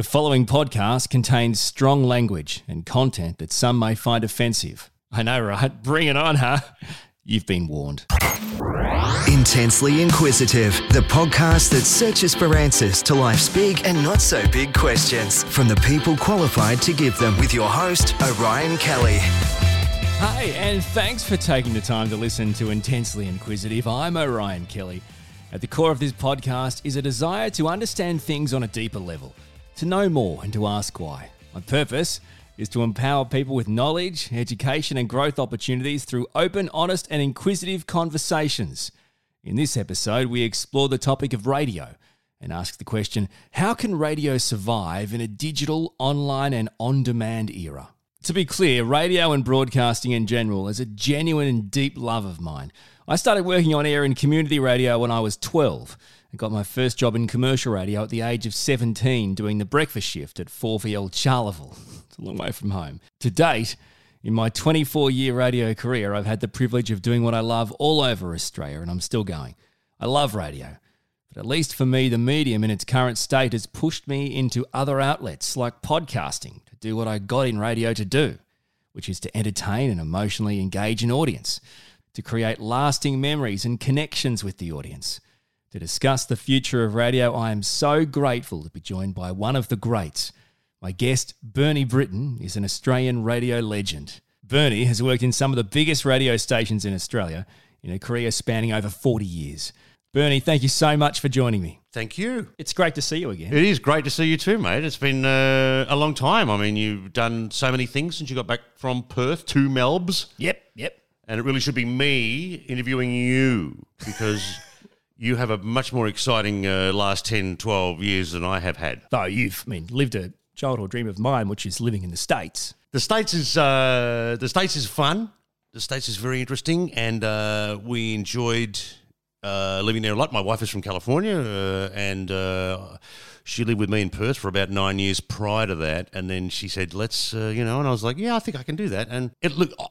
The following podcast contains strong language and content that some may find offensive. I know, right? Bring it on, huh? You've been warned. Intensely Inquisitive, the podcast that searches for answers to life's big and not so big questions from the people qualified to give them with your host, Orion Kelly. Hey, and thanks for taking the time to listen to Intensely Inquisitive. I'm Orion Kelly. At the core of this podcast is a desire to understand things on a deeper level, to know more and to ask why. My purpose is to empower people with knowledge, education and growth opportunities through open, honest and inquisitive conversations. In this episode, we explore the topic of radio and ask the question, how can radio survive in a digital, online and on-demand era? To be clear, radio and broadcasting in general is a genuine and deep love of mine. I started working on air in community radio when I was 12. I got my first job in commercial radio at the age of 17 doing the breakfast shift at 4VL Charleville. It's a long way from home. To date, in my 24-year radio career, I've had the privilege of doing what I love all over Australia, and I'm still going. I love radio, but at least for me, the medium in its current state has pushed me into other outlets like podcasting to do what I got in radio to do, which is to entertain and emotionally engage an audience, to create lasting memories and connections with the audience. To discuss the future of radio, I am so grateful to be joined by one of the greats. My guest, Bernie Britton, is an Australian radio legend. Bernie has worked in some of the biggest radio stations in Australia in a career spanning over 40 years. Bernie, thank you so much for joining me. Thank you. It's great to see you again. It is great to see you too, mate. It's been a long time. I mean, you've done so many things since you got back from Perth to Melbs. Yep. And it really should be me interviewing you because... You have a much more exciting last 10, 12 years than I have had. Though you've lived a childhood dream of mine, which is living in the States. The States is fun. The States is very interesting, and we enjoyed living there a lot. My wife is from California, and she lived with me in Perth for about 9 years prior to that, and then she said, let's, and I was like, yeah, I think I can do that. And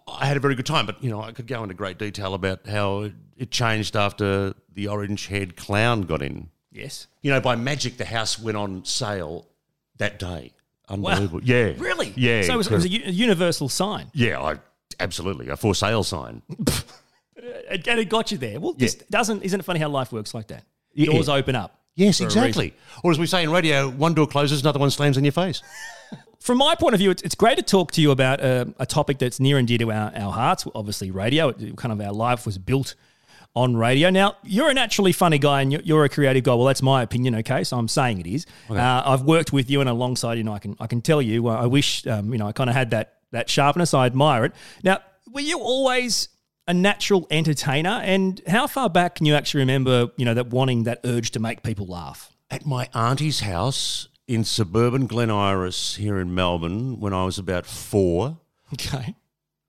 I had a very good time, but, I could go into great detail about how... It changed after the orange-haired clown got in. Yes. By magic, the house went on sale that day. Unbelievable. Wow. Yeah. Really? Yeah. So it was a universal sign. Yeah, absolutely. A for sale sign. And it got you there. Well, this isn't it funny how life works like that? Doors open up. Yes, exactly. Or as we say in radio, one door closes, another one slams in your face. From my point of view, it's great to talk to you about a topic that's near and dear to our hearts, obviously radio. Kind of our life was built on radio. Now, you're a naturally funny guy and you're a creative guy. Well, that's my opinion, okay? So I'm saying it is. Okay. I've worked with you and alongside you, and I can tell you, I wish, I kind of had that sharpness. I admire it. Now, were you always a natural entertainer? And how far back can you actually remember, that wanting, that urge to make people laugh? At my auntie's house in suburban Glen Iris here in Melbourne when I was about 4. Okay.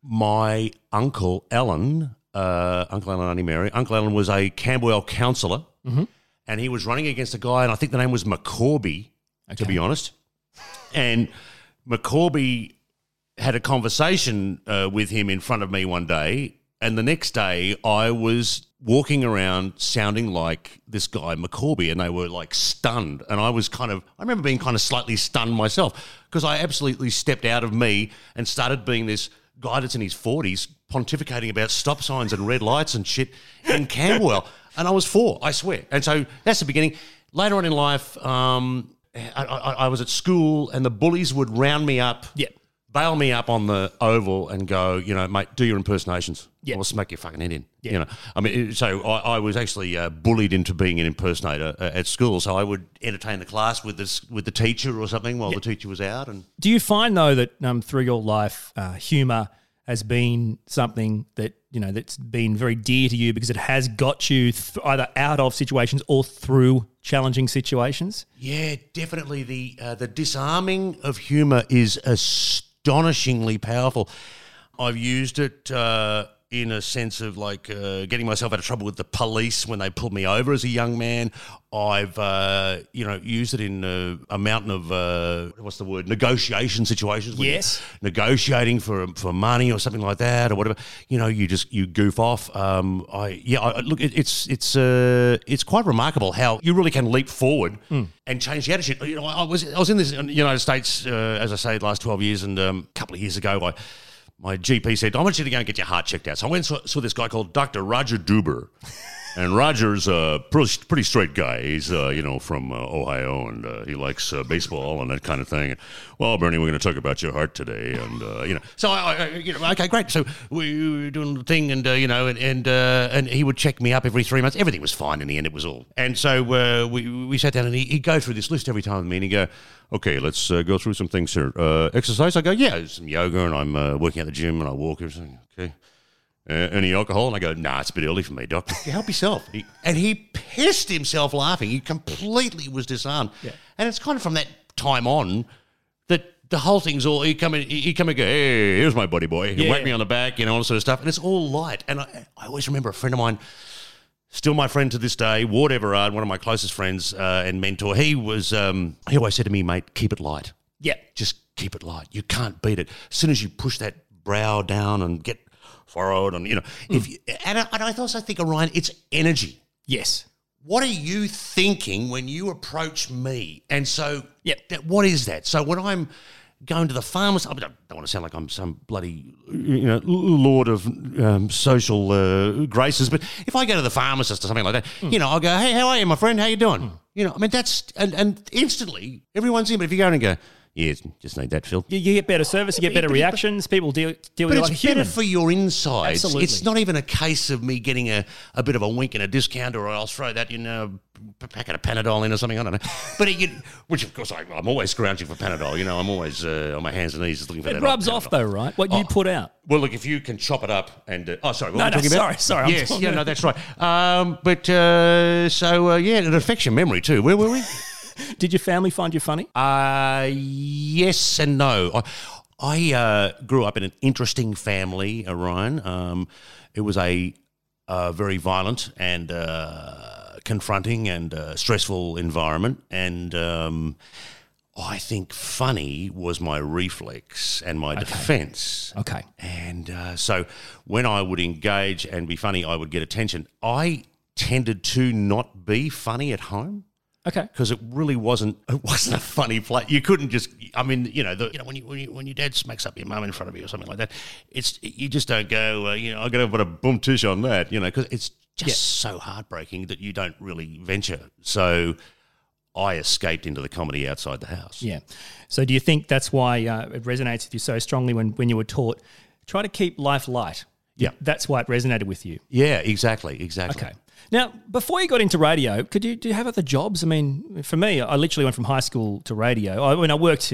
My uncle, Alan... Uncle Alan and Auntie Mary. Uncle Alan was a Camberwell councillor, mm-hmm. and he was running against a guy, and I think the name was McCorby, to be honest. And McCorby had a conversation with him in front of me one day, and the next day I was walking around sounding like this guy McCorby, and they were like stunned. And I remember being kind of slightly stunned myself because I absolutely stepped out of me and started being this guy that's in his 40s pontificating about stop signs and red lights and shit in Camberwell. And I was 4, I swear. And so that's the beginning. Later on in life, I was at school and the bullies would round me up, bail me up on the oval and go, mate, do your impersonations. Yep. Or smack your fucking head in. Yep. So I was actually bullied into being an impersonator at school. So I would entertain the class with the teacher or something while the teacher was out. And do you find though that through your life, humour has been something that that's been very dear to you because it has got you either out of situations or through challenging situations? Yeah, definitely. The disarming of humour is astonishingly powerful. I've used it in a sense of like getting myself out of trouble with the police when they pulled me over as a young man. I've, used it in a mountain of, negotiation situations. Yes. Negotiating for money or something like that or whatever. You know, you goof off. It's quite remarkable how you really can leap forward and change the attitude. You know, I was in this in the United States, as I say, the last 12 years, and a couple of years ago, my GP said, I want you to go and get your heart checked out. So I went and saw this guy called Dr. Roger Duber. And Roger's a pretty straight guy. He's, from Ohio, and he likes baseball and that kind of thing. Well, Bernie, we're going to talk about your heart today, and So I okay, great. So we were doing the thing, and and he would check me up every 3 months. Everything was fine in the end. It was all. And so we sat down, and he'd go through this list every time with me, and he'd go, okay, let's go through some things here. Exercise. I go, yeah, some yoga, and I'm working at the gym, and I walk everything. Okay. Any alcohol? And I go, nah, it's a bit early for me, Doc. Help yourself. And he pissed himself laughing. He completely was disarmed. Yeah. And it's kind of from that time on that the whole thing's all, he'd come and go, hey, here's my buddy boy. He'd whack me on the back, all that sort of stuff. And it's all light. And I always remember a friend of mine, still my friend to this day, Ward Everard, one of my closest friends and mentor. He was, he always said to me, mate, keep it light. Yeah. Just keep it light. You can't beat it. As soon as you push that brow down and get furrowed, and I also think, Orion, it's energy. Yes. What are you thinking when you approach me? And so, what is that? So when I'm going to the farmers, I don't want to sound like I'm some bloody, lord of social graces, but if I go to the pharmacist or something like that, I'll go, hey, how are you, my friend? How you doing? That's and instantly everyone's in. But if you go in and go, yeah, just need that, Phil. You get better service, you get better reactions, people deal with it like a human. But it's better for your insides. Absolutely. It's not even a case of me getting a bit of a wink and a discount, or I'll throw that packet of Panadol in or something, I don't know. But which, of course, I'm always scrounging for Panadol. I'm always on my hands and knees looking for that. It rubs off, though, right? What you put out. Well, look, if you can chop it up and about? Sorry. Yes, that's right. It affects your memory too. Where were we? Did your family find you funny? Yes and no. I grew up in an interesting family, Orion. It was a very violent and confronting and stressful environment. And I think funny was my reflex and my defense. Okay. And so when I would engage and be funny, I would get attention. I tended to not be funny at home. Okay, because it really wasn't a funny play. You couldn't just. I mean, when your dad smacks up your mum in front of you or something like that, you just don't go. I got to put a boom tish on that. Because it's just so heartbreaking that you don't really venture. So I escaped into the comedy outside the house. Yeah. So do you think that's why it resonates with you so strongly when you were taught try to keep life light? Yeah, that's why it resonated with you. Yeah, exactly. Okay. Now, before you got into radio, do you have other jobs? I mean, for me, I literally went from high school to radio. I worked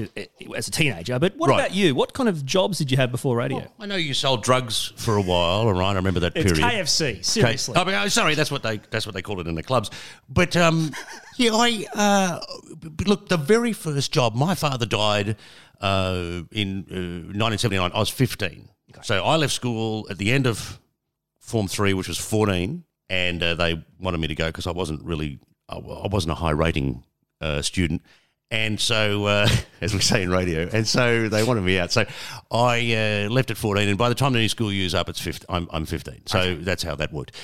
as a teenager, but what about you? What kind of jobs did you have before radio? Well, I know you sold drugs for a while, Orion. I remember that period. It's KFC, seriously. Okay. I mean, sorry, that's what they call it in the clubs. But look, the very first job, my father died in 1979. I was 15, so I left school at the end of Form 3, which was 14. And they wanted me to go because I wasn't a high rating student. And so, as we say in radio, and so they wanted me out. So I left at 14, and by the time the new school year's up, it's 15, I'm 15. So that's how that worked.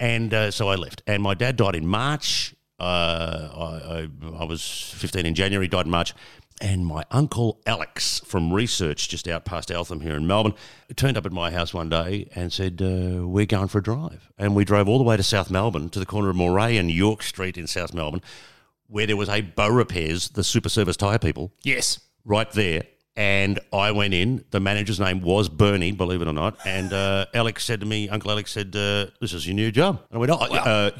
And so I left. And my dad died in March. I was 15 in January, died in March. And my uncle Alex from research just out past Eltham here in Melbourne turned up at my house one day and said, we're going for a drive. And we drove all the way to South Melbourne to the corner of Moray and York Street in South Melbourne, where there was a Bow Repairs, the Super Service Tyre people. Yes. Right there. And I went in. The manager's name was Bernie, believe it or not. And Alex said to me, Uncle Alex said, this is your new job. And I went, I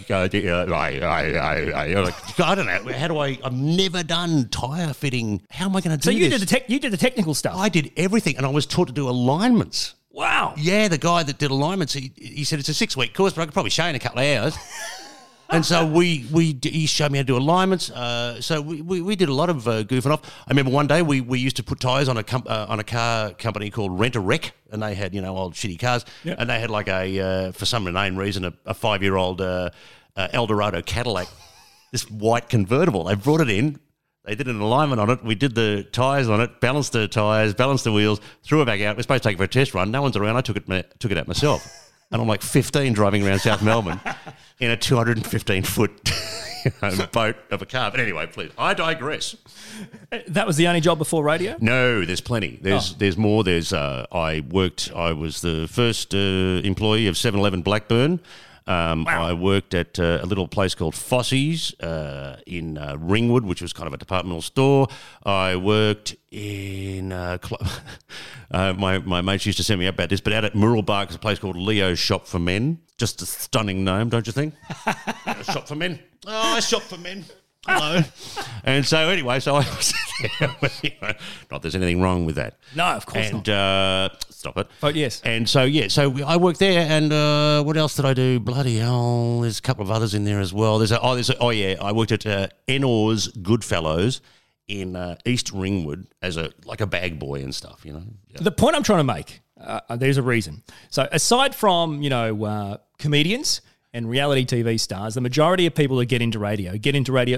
don't know. How do I've never done tyre fitting. How am I going to do this? So you did the technical stuff. I did everything. And I was taught to do alignments. Wow. Yeah, the guy that did alignments, he said it's a 6-week course, but I could probably show you in a couple of hours. And so he showed me how to do alignments. So we did a lot of goofing off. I remember one day we used to put tyres on a car company called Rent-A-Wreck, and they had, you know, old shitty cars. Yep. And they had like a, for some inane reason, a 5-year-old Eldorado Cadillac, this white convertible. They brought it in. They did an alignment on it. We did the tyres on it, balanced the tyres, balanced the wheels, threw it back out. We're supposed to take it for a test run. No one's around. I took it out myself. And I'm like 15 driving around South Melbourne in a 215-foot boat of a car. But anyway, please, I digress. That was the only job before radio? No, there's plenty. There's more. There's I was the first employee of 7-Eleven Blackburn. Wow. I worked at a little place called Fossey's in Ringwood, which was kind of a departmental store. I worked in my mates used to send me up about this, but out at Muralbark is a place called Leo's Shop for Men. Just a stunning name, don't you think? Shop for Men. Oh, I shop for men. Hello. And so anyway, so I was not there's anything wrong with that. No, of course not. Stop it. Vote yes. And so, yeah, so I worked there, and what else did I do? Bloody hell, there's a couple of others in there as well. I worked at Enor's Goodfellows in East Ringwood as a bag boy and stuff, you know. Yeah. The point I'm trying to make, there's a reason. So aside from, you know, comedians and reality TV stars, the majority of people that get into radio,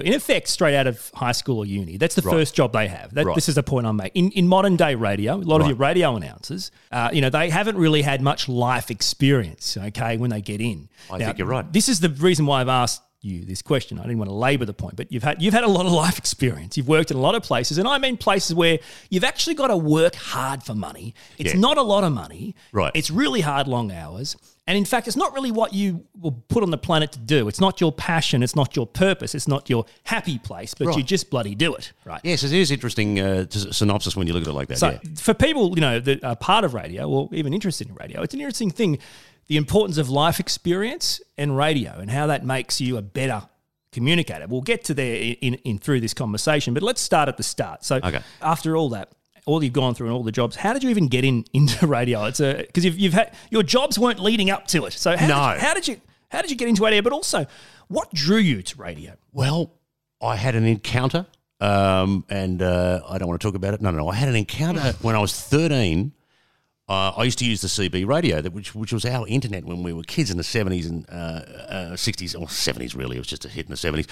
in effect, straight out of high school or uni. That's the first job they have. This is the point I'm making. In modern-day radio, a lot of your radio announcers, they haven't really had much life experience, okay, when they get in. I think you're right. This is the reason why I've asked you this question. I didn't want to labour the point, but you've had a lot of life experience. You've worked in a lot of places, and I mean places where you've actually got to work hard for money. It's not a lot of money. Right. It's really hard, long hours. And in fact, it's not really what you were put on the planet to do. It's not your passion. It's not your purpose. It's not your happy place, but you just bloody do it. Right. Yes, it is interesting synopsis when you look at it like that. So for people, you know, that are part of radio or even interested in radio, it's an interesting thing, the importance of life experience and radio and how that makes you a better communicator. We'll get to there in through this conversation, but let's start at the start. So after all that, all you've gone through and all the jobs, how did you even get into radio? It's because you've had your jobs weren't leading up to it. So how did you get into radio? But also, what drew you to radio? Well, I had an encounter, and I don't want to talk about it. No, I had an encounter when I was 13. I used to use the CB radio, which was our internet when we were kids in the 70s and 60s, or 70s really, it was just a hit in the 70s.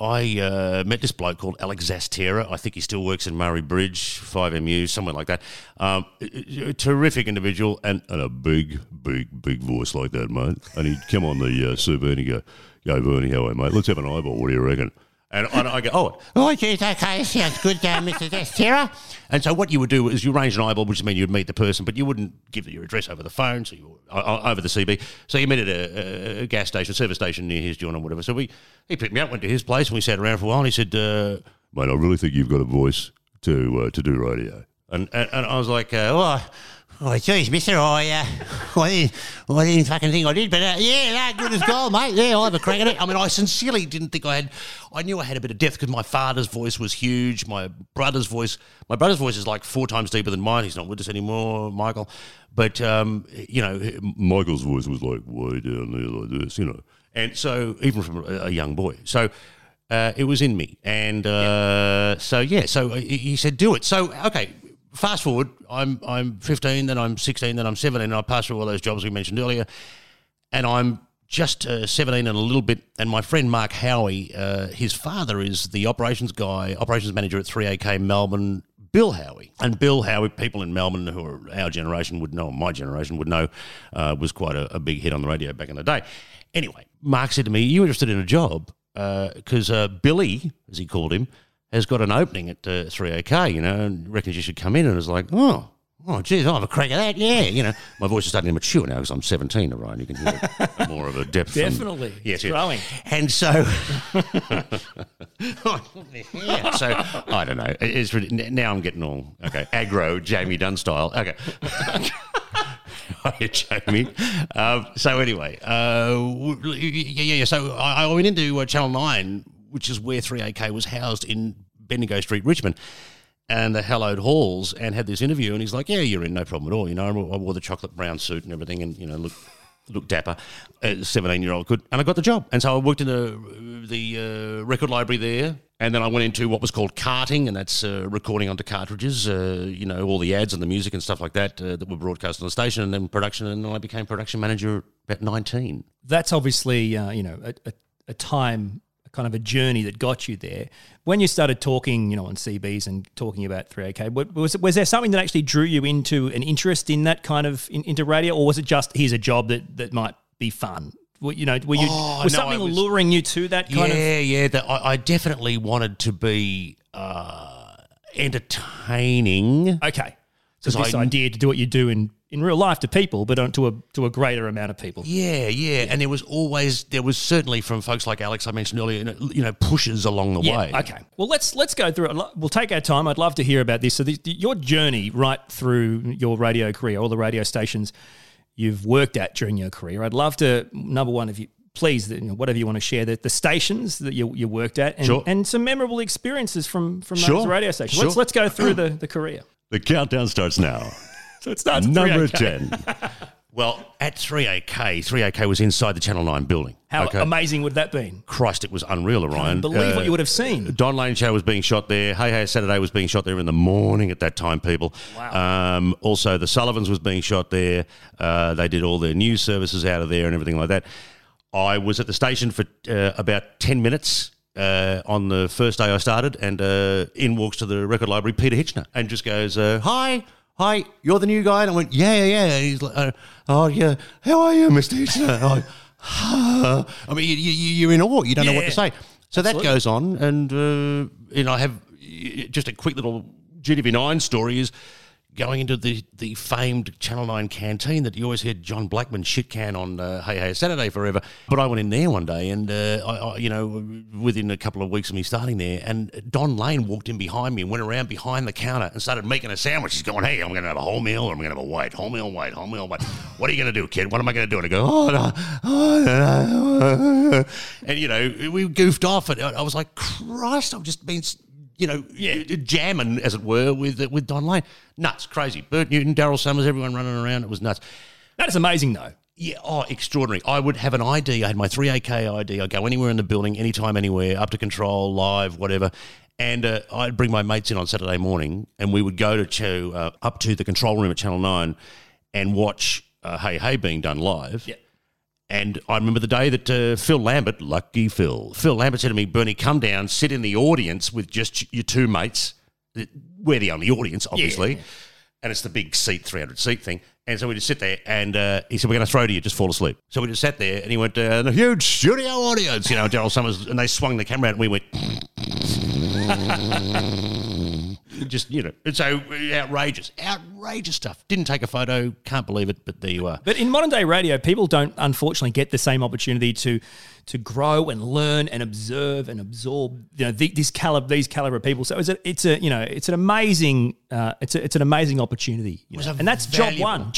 I met this bloke called Alex Zastera. I think he still works in Murray Bridge, 5MU, somewhere like that. A terrific individual and a big, big, big voice like that, mate. And he'd come on the CB and he'd go, "Yo, Bernie, how are you, mate? Let's have an eyeball, what do you reckon?" And I go, oh, geez, okay, sounds good, Mr. Zastera. And so what you would do is you arrange an eyeball, which means you'd meet the person, but you wouldn't give your address over the phone, so you over the CB. So you met at a gas station, service station near his joint or whatever. So he picked me up, went to his place, and we sat around for a while, and he said, "Mate, I really think you've got a voice to do radio." And I was like, "Oh, geez, mister, I didn't fucking think I did, but good as gold, mate. Yeah, I'll have a crack at it." I mean, I sincerely didn't think I had. I knew I had a bit of depth because my father's voice was huge. My brother's voice is like 4 times deeper than mine. He's not with us anymore, Michael. But, Michael's voice was like way down there like this, you know. And so, even from a young boy. So, it was in me. And so he said, "Do it." So, okay. Fast forward, I'm 15, then I'm 16, then I'm 17, and I pass through all those jobs we mentioned earlier, and I'm just 17 and a little bit, and my friend Mark Howie, his father is the operations manager at 3AK Melbourne, Bill Howie. And Bill Howie, people in Melbourne who are our generation would know, my generation would know, was quite a big hit on the radio back in the day. Anyway, Mark said to me, "Are you interested in a job?" Because Billy, as he called him, has got an opening at 3AK, you know, and reckons you should come in. And it's like, oh, geez, I'll have a crack at that, yeah, you know. My voice is starting to mature now because I'm 17, Orion. You can hear more of a depth. Definitely. Yes, it's growing. And so, I don't know. Now I'm getting all, okay, aggro, Jamie Dunn style. Okay. Jamie. So anyway, so I went into Channel 9, which is where 3AK was housed in Bendigo Street, Richmond, and the hallowed halls, and had this interview. And he's like, "Yeah, you're in, no problem at all. You know, I wore the chocolate brown suit and everything, and you know, look, looked dapper, 17-year-old could, and I got the job. And so I worked in the record library there, and then I went into what was called carting, and that's recording onto cartridges, you know, all the ads and the music and stuff like that that were broadcast on the station, and then production, and then I became production manager at about 19. That's obviously, you know, a time, kind of a journey that got you there. When you started talking, you know, on CBs and talking about 3AK, was there something that actually drew you into an interest in that kind of, into radio, or was it just, here's a job that might be fun? You know, was something luring you to that kind of... Yeah, I definitely wanted to be entertaining. Okay. So this idea to do what you do in real life to people, but to a greater amount of people. Yeah. And there was certainly from folks like Alex I mentioned earlier, you know, pushes along the way. Okay. Well, let's go through it. We'll take our time. I'd love to hear about this. So your journey right through your radio career, all the radio stations you've worked at during your career. I'd love to, number one, if you please, you know, whatever you want to share, the stations that you worked at and some memorable experiences from those radio stations. Sure. Let's go through the career. The countdown starts now. So it starts at number 3AK. 10. Well, at 3AK was inside the Channel 9 building. How amazing would that been? Christ, it was unreal, Orion. Can't believe what you would have seen. Don Lane show was being shot there. Hey Hey Saturday was being shot there in the morning at that time, people. Wow. Also, the Sullivans was being shot there. They did all their news services out of there and everything like that. I was at the station for about 10 minutes. On the first day I started, and in walks to the record library Peter Hitchner, and just goes, hi, you're the new guy? And I went, yeah. He's like, oh, yeah, how are you, Mr. Hitchner? I mean, you're in awe. You don't know what to say. So Absolutely. That goes on, and I have just a quick little GDV9 story is going into the famed Channel 9 canteen that you always heard John Blackman shit can on Hey Hey Saturday forever. But I went in there one day, and I, you know, within a couple of weeks of me starting there, and Don Lane walked in behind me and went around behind the counter and started making a sandwich. He's going, hey, I'm going to have a wholemeal, or I'm going to have a white wholemeal, wholemeal, white. What are you going to do, kid? What am I going to do? And I go, oh, no. And, you know, we goofed off, and I was like, Christ, I've just been... you know, jamming, as it were, with Don Lane. Nuts, crazy. Bert Newton, Daryl Summers, everyone running around. It was nuts. That is amazing, though. Yeah, extraordinary. I would have an ID. I had my 3AK ID. I'd go anywhere in the building, anytime, anywhere, up to control, live, whatever. And I'd bring my mates in on Saturday morning, and we would go to up to the control room at Channel 9 and watch Hey Hey being done live. Yeah. And I remember the day that Phil Lambert, lucky Phil Lambert said to me, Bernie, come down, sit in the audience with just your two mates. We're the only audience, obviously. Yeah. And it's the big seat, 300-seat thing. And so we just sit there, and he said, we're going to throw to you, just fall asleep. So we just sat there, and he went, a huge studio audience, you know, Daryl Summers, and they swung the camera out, and we went... just, you know, it's so outrageous stuff. Didn't take a photo, can't believe it, but there you are. But in modern day radio, people don't unfortunately get the same opportunity to grow and learn and observe and absorb, you know, these caliber of people. So it's an amazing opportunity, you know? And that's job one.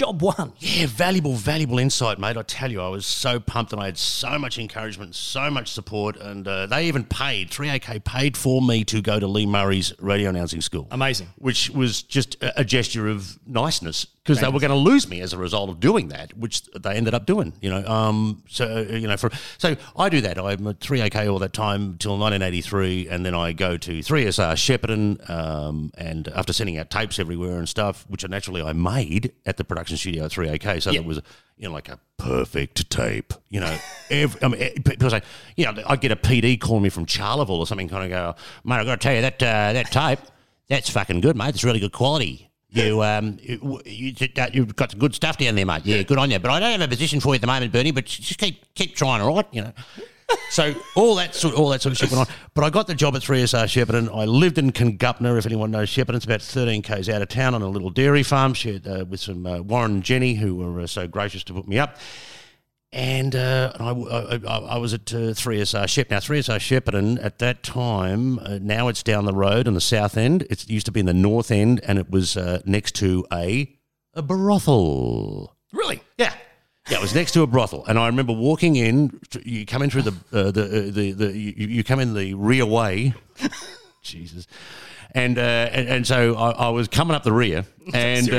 Yeah, valuable insight, mate. I tell you, I was so pumped, and I had so much encouragement, so much support, and they even paid 3AK paid for me to go to Lee Murray's radio announcing school. Amazing. Which was just a gesture of niceness, because they were going to lose me as a result of doing that, which they ended up doing, you know. So I do that. I'm at 3AK all that time till 1983, and then I go to 3SR Shepparton, and after sending out tapes everywhere and stuff, which naturally I made at the production studio at 3AK, so it was, you know, like a perfect tape, you know. People say, you know, I'd get a PD calling me from Charleville or something, kind of go, mate, I've got to tell you, that tape, that's fucking good, mate. It's really good quality. You've got some good stuff down there, mate. Yeah, good on you. But I don't have a position for you at the moment, Bernie. But just keep trying, all right? You know. So all that sort of shit went on. But I got the job at 3SR Shepparton. I lived in Congupner, if anyone knows Shepparton. It's about 13 k's out of town on a little dairy farm, shared with some Warren and Jenny, who were so gracious to hook me up. And I was at 3SR Shepparton. Now, 3SR Shepparton at that time, now it's down the road on the south end. It used to be in the north end, and it was next to a brothel. Really? Yeah, it was next to a brothel. And I remember walking in. You come in through the rear way Jesus. And so I was coming up the rear, and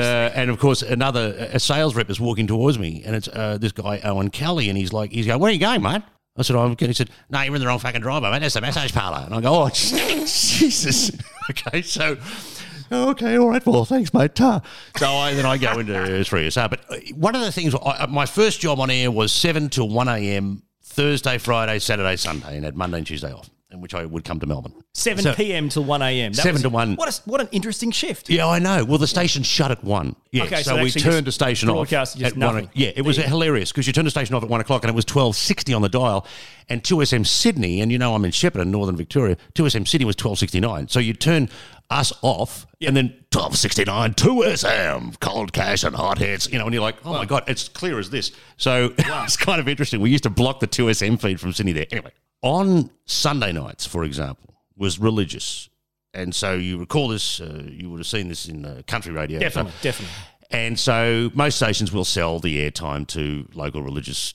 of course another a sales rep is walking towards me, and it's this guy Owen Kelly, and he's going, "Where are you going, mate?" I said, "I'm going." He said, "No, you're in the wrong fucking driver, mate. That's the massage parlour." And I go, "Oh, Jesus." Okay, so. Okay, all right, well, thanks, mate. Ta. So then I go into 3SR. But one of the things, my first job on air was 7 till 1 a.m., Thursday, Friday, Saturday, Sunday, and had Monday and Tuesday off, in which I would come to Melbourne. 7 p.m. till 1 a.m. 7 to 1. What an interesting shift. Yeah, I know. Well, the station shut at 1. Yeah, okay, so we turned the station off at 1. Yeah, it was hilarious because you turned the station off at 1 o'clock and it was 12.60 on the dial, and 2SM Sydney, and you know I'm in Shepparton, Northern Victoria, 2SM Sydney was 12.69. so you turn us off, and then 12.69, 2SM, cold cash and hot hits, you know, and you're like, oh, my God, it's clear as this. So it's kind of interesting. We used to block the 2SM feed from Sydney there. Anyway, on Sunday nights, for example, was religious. And so you recall this, you would have seen this in country radio. Definitely. And so most stations will sell the airtime to local religious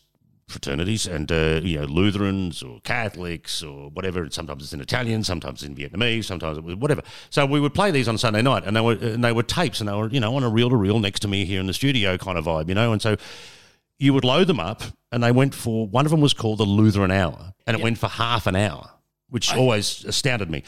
fraternities and, Lutherans or Catholics or whatever. Sometimes it's in Italian, sometimes in Vietnamese, sometimes it was whatever. So we would play these on Sunday night, and they were tapes, and they were, you know, on a reel-to-reel next to me here in the studio kind of vibe, you know. And so you would load them up, and they went for – one of them was called the Lutheran Hour, and it went for half an hour, which always astounded me.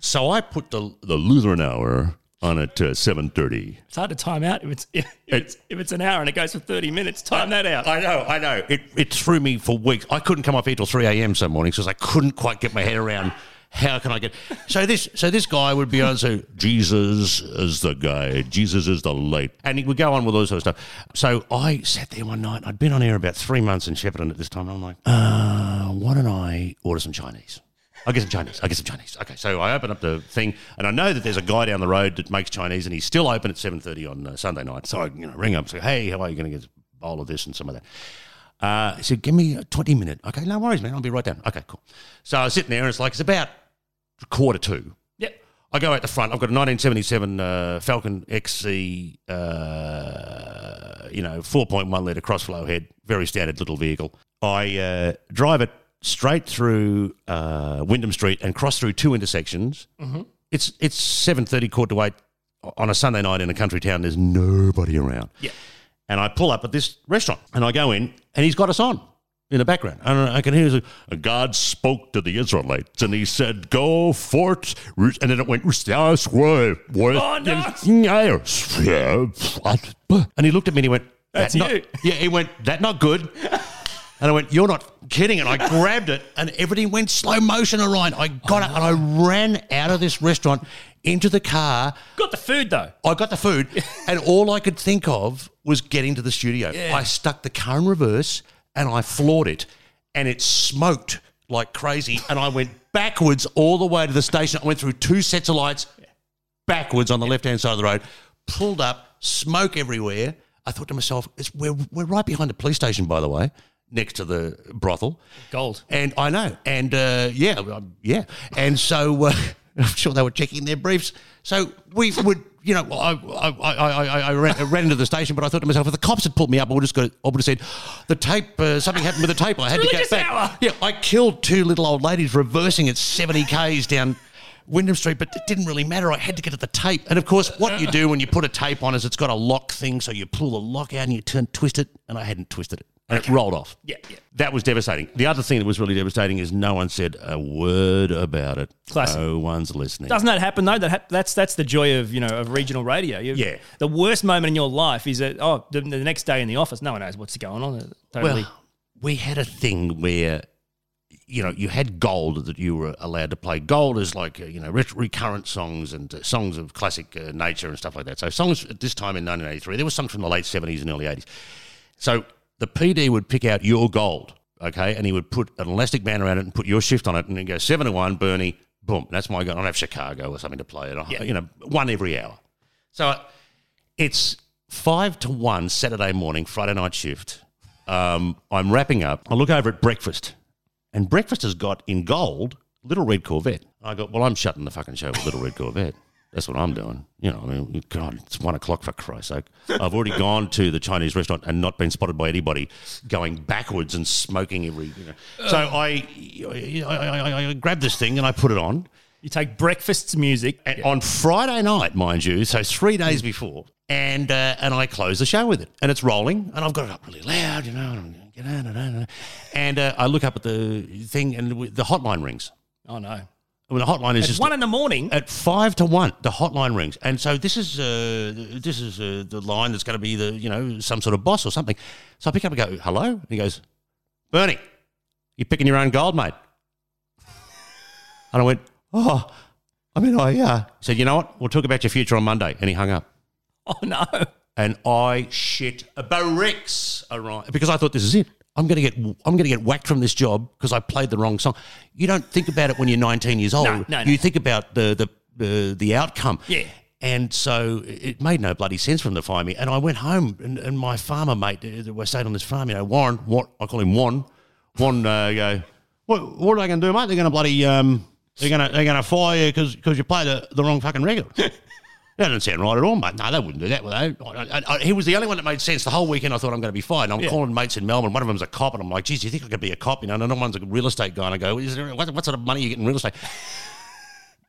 So I put the Lutheran Hour – on at 7:30. It's hard to time out if it's an hour and it goes for 30 minutes. Time that out. I know. It threw me for weeks. I couldn't come up here till 3 a.m. some mornings because I couldn't quite get my head around how can I get... So this guy would be on, so Jesus is the guide, Jesus is the light. And he would go on with all this sort of stuff. So I sat there one night. I'd been on air about 3 months in Shepparton at this time. And I'm like, why don't I order some Chinese? I'll get some Chinese. Okay, so I open up the thing, and I know that there's a guy down the road that makes Chinese, and he's still open at 7:30 on Sunday night. So I ring up and say, hey, how are you going to get a bowl of this and some of that? He said, give me a 20-minute. Okay, no worries, man. I'll be right down. Okay, cool. So I was sitting there, and it's about 1:45. Yep. I go out the front. I've got a 1977 Falcon XC, 4.1-litre cross-flow head, very standard little vehicle. I drive it straight through Wyndham Street and cross through two intersections. Mm-hmm. It's 7:30, 7:45 on a Sunday night in a country town. There's nobody around. Yeah, and I pull up at this restaurant and I go in, and he's got us on in the background. And I can hear, God spoke to the Israelites and he said, go forth. And then it went, and he looked at me and he went, that's you. Yeah, he went, that not good. And I went, you're not kidding. And I grabbed it, and everything went slow motion, Orion. I got it, and I ran out of this restaurant into the car. Got the food, though. I got the food, and all I could think of was getting to the studio. Yeah. I stuck the car in reverse, and I floored it, and it smoked like crazy, and I went backwards all the way to the station. I went through two sets of lights, backwards on the left-hand side of the road, pulled up, smoke everywhere. I thought to myself, we're right behind the police station, by the way. Next to the brothel. Gold. And I know. And, yeah. And so I'm sure they were checking their briefs. So we would, I ran into the station, but I thought to myself, if the cops had pulled me up, I would have said, the tape, something happened with the tape. I had to get back. Hour. Yeah, I killed two little old ladies reversing at 70 Ks down Wyndham Street, but it didn't really matter. I had to get at the tape. And, of course, what you do when you put a tape on is it's got a lock thing, so you pull the lock out and you twist it, and I hadn't twisted it. And it rolled off. Yeah. That was devastating. The other thing that was really devastating is no one said a word about it. Classic. No one's listening. Doesn't that happen, though? That's the joy of, of regional radio. The worst moment in your life is that, the next day in the office, no one knows what's going on. Totally. Well, we had a thing where, you had gold that you were allowed to play. Gold is like, recurrent songs and songs of classic nature and stuff like that. So songs at this time in 1983, there were songs from the late 70s and early 80s. So... the PD would pick out your gold, okay, and he would put an elastic band around it and put your shift on it, and then go 7 to 1, Bernie, boom. That's my goal. I'll have Chicago or something to play it on. Yeah. One every hour. So it's 5 to 1 Saturday morning, Friday night shift. I'm wrapping up. I look over at breakfast, and breakfast has got in gold Little Red Corvette. I go, well, I'm shutting the fucking show with Little Red Corvette. That's what I'm doing. God, it's 1 o'clock for Christ's sake. I've already gone to the Chinese restaurant and not been spotted by anybody going backwards and smoking every. So I grabbed this thing and I put it on You take breakfast's music. And on Friday night, mind you, so 3 days before. And I close the show with it. And it's rolling. And I've got it up really loud, you know. And I look up at the thing and the hotline rings. Oh, no. Well, the hotline is at just 1 in the morning. At 5 to 1, the hotline rings, and so this is the line that's going to be the some sort of boss or something. So I pick up and go, "Hello," and he goes, "Bernie, you're picking your own gold, mate." And I went, "Oh, I said, you know what? We'll talk about your future on Monday," and he hung up. Oh no! And I shit a barracks around because I thought this is it. I'm going to get whacked from this job because I played the wrong song. You don't think about it when you're 19 years old. No. You think about the outcome. Yeah. And so it made no bloody sense for them to fire me. And I went home, and my farmer mate that we stayed on this farm, Warren, what I call him, Warren, go, what are they going to do, mate? They're going to bloody they're going to fire you because you played the wrong fucking record. That doesn't sound right at all, mate. No, they wouldn't do that, would they? He was the only one that made sense. The whole weekend I thought I'm going to be fired. And I'm calling mates in Melbourne. One of them's a cop, and I'm like, geez, do you think I could be a cop? And another one's a real estate guy, and I go, what sort of money you get in real estate?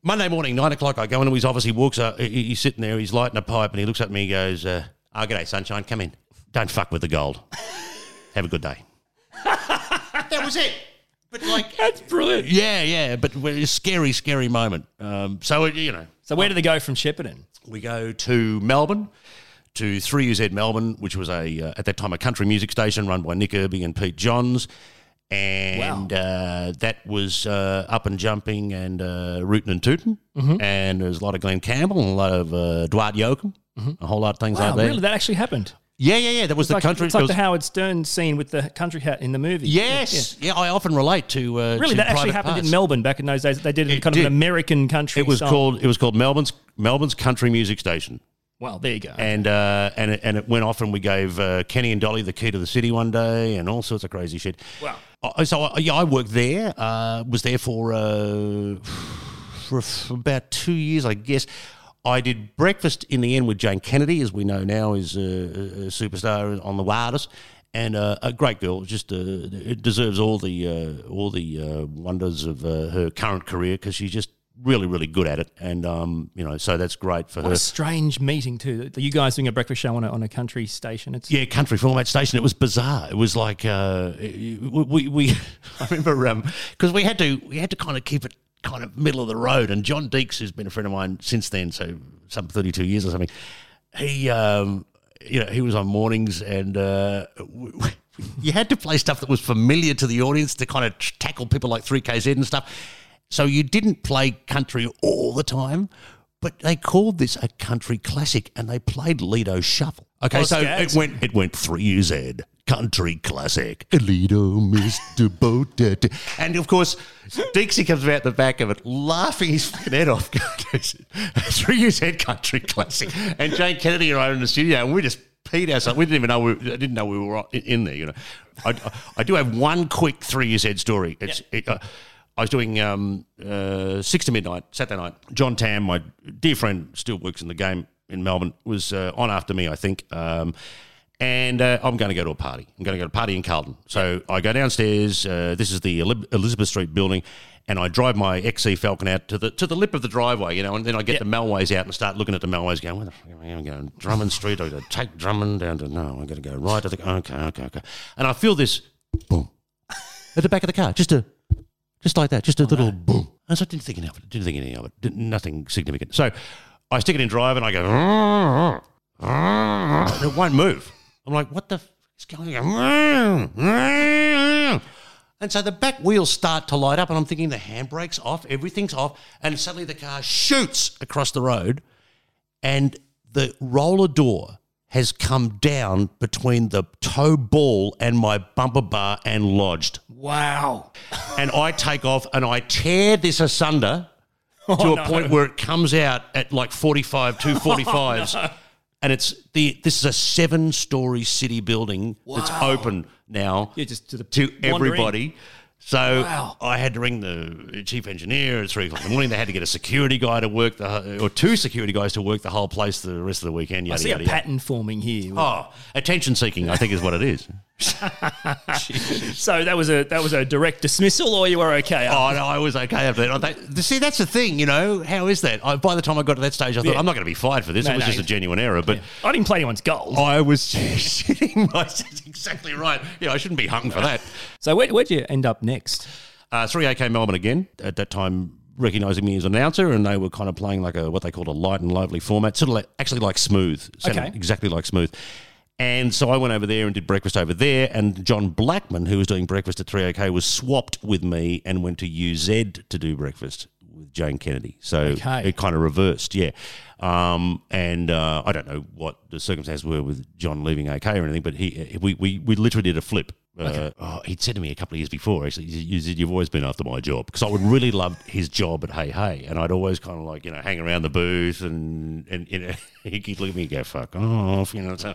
Monday morning, 9 o'clock, I go into his office. He walks up. He's sitting there. He's lighting a pipe, and he looks at me and goes, g'day, sunshine, come in. Don't fuck with the gold. Have a good day. That was it. But that's brilliant. Yeah, but a scary, scary moment. So where do they go from Shepparton? We go to Melbourne, to 3UZ Melbourne, which was at that time a country music station run by Nick Irby and Pete Johns. And that was Up and Jumping and Rootin' and Tootin'. Mm-hmm. And there's a lot of Glenn Campbell and a lot of Dwight Yoakam, a whole lot of things like that. Really? That actually happened? Yeah. That was the country. It's like the Howard Stern scene with the country hat in the movie. Yes. Yeah, I often relate to really, to that actually happened parts in Melbourne back in those days. They did it kind of an American country song. It was called Melbourne's Country Music Station. Well, there you go. And it went off, and we gave Kenny and Dolly the key to the city one day and all sorts of crazy shit. Wow. I worked there, was there for about 2 years, I guess. I did breakfast in the end with Jane Kennedy, as we know now is a superstar on the Warders, and a great girl. Just it deserves all the wonders of her current career because she's just really, really good at it, and so that's great for her. What a strange meeting too. You guys doing a breakfast show on a country station? Country format station. It was bizarre. It was like we I remember because we had to kind of keep it kind of middle of the road, and John Deeks, who's been a friend of mine since then, so some 32 years or something, he was on mornings, and you had to play stuff that was familiar to the audience to kind of tackle people like 3KZ and stuff. So you didn't play country all the time, but they called this a country classic, and they played Lido Shuffle. Okay, so it went 3UZ. Country classic, Alito, Mr. Bodet. And, of course, Dixie comes out the back of it laughing his fucking head off. 3UZ country classic. And Jane Kennedy and I were in the studio, and we just peed ourselves. We didn't even know we were in there, I do have one quick 3UZ story. I was doing 6 to midnight, Saturday night. John Tam, my dear friend, still works in the game in Melbourne, was on after me, I think. And I'm going to go to a party. I'm going to go to a party in Carlton. So I go downstairs. This is the Elizabeth Street building, and I drive my XC Falcon out to the lip of the driveway, and then I get the Melways out and start looking at the Melways, going, where the fuck am I going? Drummond Street. I'm going to take Drummond down to I'm going to go right. I think, okay. And I feel this boom at the back of the car, just like that, just a little boom. And so I didn't think anything of it. Nothing significant. So I stick it in drive, and I go, and it won't move. I'm like, what the f*** is going on? And so the back wheels start to light up, and I'm thinking the handbrake's off, everything's off, and suddenly the car shoots across the road, and the roller door has come down between the toe ball and my bumper bar and lodged. Wow. And I take off, and I tear this asunder to a point where it comes out at like 245s. Oh, no. And this is a 7-story city building that's open now to everybody. So I had to ring the chief engineer at 3 o'clock in the morning. They had to get a security guy to work the, or two security guys to work the whole place the rest of the weekend. Yada, I see yada, a pattern forming here. Oh, attention seeking, I think is what it is. So that was a direct dismissal, or you were okay? Oh no, I was okay after that. See, that's the thing, you know. How is that? By the time I got to that stage, I thought I'm not going to be fired for this. No, it was just a genuine error. But I didn't play anyone's goals. I was shitting myself. That's exactly right. Yeah, I shouldn't be hung for that. So where'd you end up next? 3AK Melbourne again. At that time, recognising me as an announcer, and they were kind of playing like what they called a light and lively format, sort of like Smooth. Okay. Exactly like Smooth. And so I went over there and did breakfast over there, and John Blackman, who was doing breakfast at 3AK, was swapped with me and went to UZ to do breakfast with Jane Kennedy. So it kind of reversed, I don't know what the circumstances were with John leaving AK or anything, but we literally did a flip. He'd said to me a couple of years before, actually, you've always been after my job, because I would really love his job at Hey Hey, and I'd always kind of hang around the booth, and you know, he'd look at me and go, fuck off, you know, so,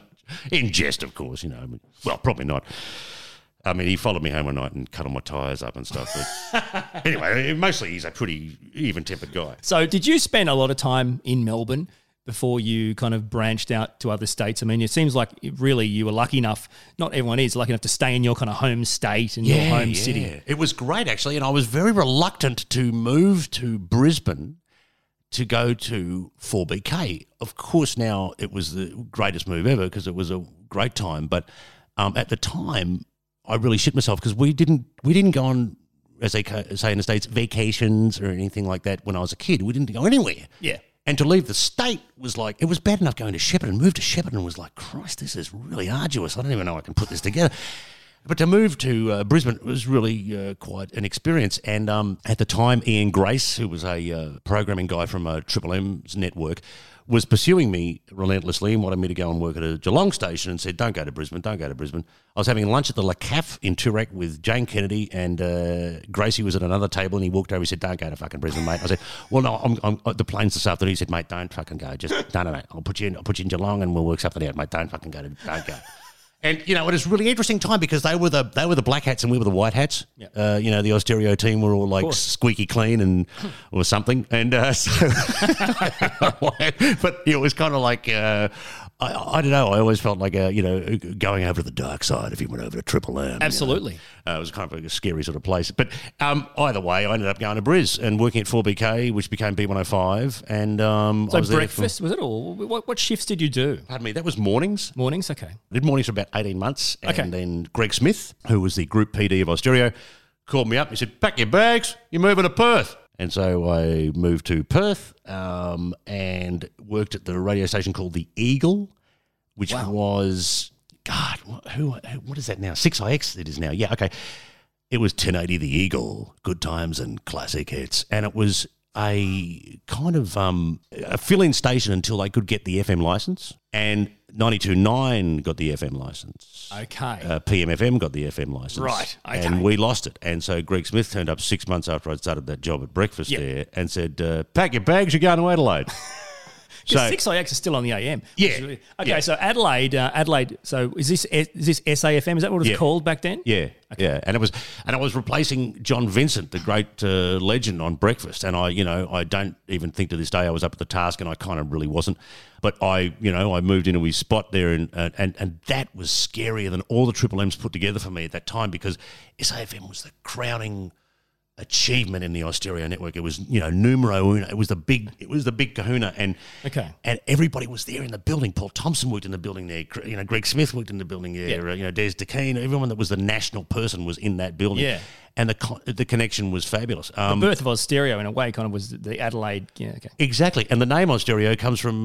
in jest, of course, you know. Well, probably not. I mean, he followed me home one night and cut all my tyres up and stuff. But anyway, mostly he's a pretty even-tempered guy. So did you spend a lot of time in Melbourne before you kind of branched out to other states? I mean, it seems like really you were lucky enough, not everyone is, lucky enough to stay in your kind of home state and your home city. It was great, actually, and I was very reluctant to move to Brisbane to go to 4BK. Of course, now it was the greatest move ever because it was a great time, but at the time I really shit myself because we didn't go on, as they say in the States, vacations or anything like that when I was a kid. We didn't go anywhere. Yeah. And to leave the state was like, it was bad enough going to Shepparton. Move to Shepparton was like, Christ, this is really arduous. I don't even know I can put this together. But to move to Brisbane was really quite an experience. And at the time, Ian Grace, who was a programming guy from Triple M's network, was pursuing me relentlessly and wanted me to go and work at a Geelong station and said, don't go to Brisbane, don't go to Brisbane. I was having lunch at the La Caf in Toorak with Jane Kennedy and Gracie was at another table, and he walked over and said, don't go to fucking Brisbane, mate. I said, well, no, I'm the plane's this afternoon. He said, mate, don't fucking go. Just, no, mate, I'll put you in Geelong and we'll work something out, mate. Don't fucking go. Don't go. And, you know, it was a really interesting time because they were the black hats and we were the white hats. Yep. You know, the Austereo team were all like squeaky clean and or something. And so but it was kind of like, I don't know, I always felt like, you know, going over to the dark side if you went over to Triple M. Absolutely. You know? It was kind of a scary sort of place. But either way, I ended up going to Bris and working at 4BK, which became B105. And so I was breakfast, was it all? What shifts did you do? Pardon me, that was mornings. Mornings, okay. I did mornings for about 18 months. And then Greg Smith, who was the group PD of Austereo, called me up. He said, pack your bags, you're moving to Perth. And so I moved to Perth and worked at the radio station called The Eagle, which was, God, what is that now? 6IX it is now. Yeah, okay. It was 1080 The Eagle, good times and classic hits. And it was a kind of a fill-in station until they could get the FM license. And 92.9 got the FM license. Okay. PMFM got the FM license. Right, okay. And we lost it. And so Greg Smith turned up 6 months after I'd started that job at breakfast there and said, pack your bags, you're going to Adelaide. Because 6IX is still on the AM. Yeah. Really, okay, so Adelaide. So is this SAFM? Is that what it was called back then? Yeah. Okay. Yeah. And I was replacing John Vincent, the great legend on breakfast. And I, you know, I don't even think to this day I was up at the task, and I kind of really wasn't. But I, you know, I moved into his spot there, and that was scarier than all the Triple M's put together for me at that time, because SAFM was the crowning achievement in the Austereo network. It was, you know, numero uno. It was the big kahuna, and everybody was there in the building. Paul Thompson worked in the building there. You know, Greg Smith worked in the building there. You know, Des DeKeen. Everyone that was the national person was in that building. Yeah, and the connection was fabulous. The birth of Austereo in a way kind of was the Adelaide. Yeah, okay, exactly. And the name Austereo comes from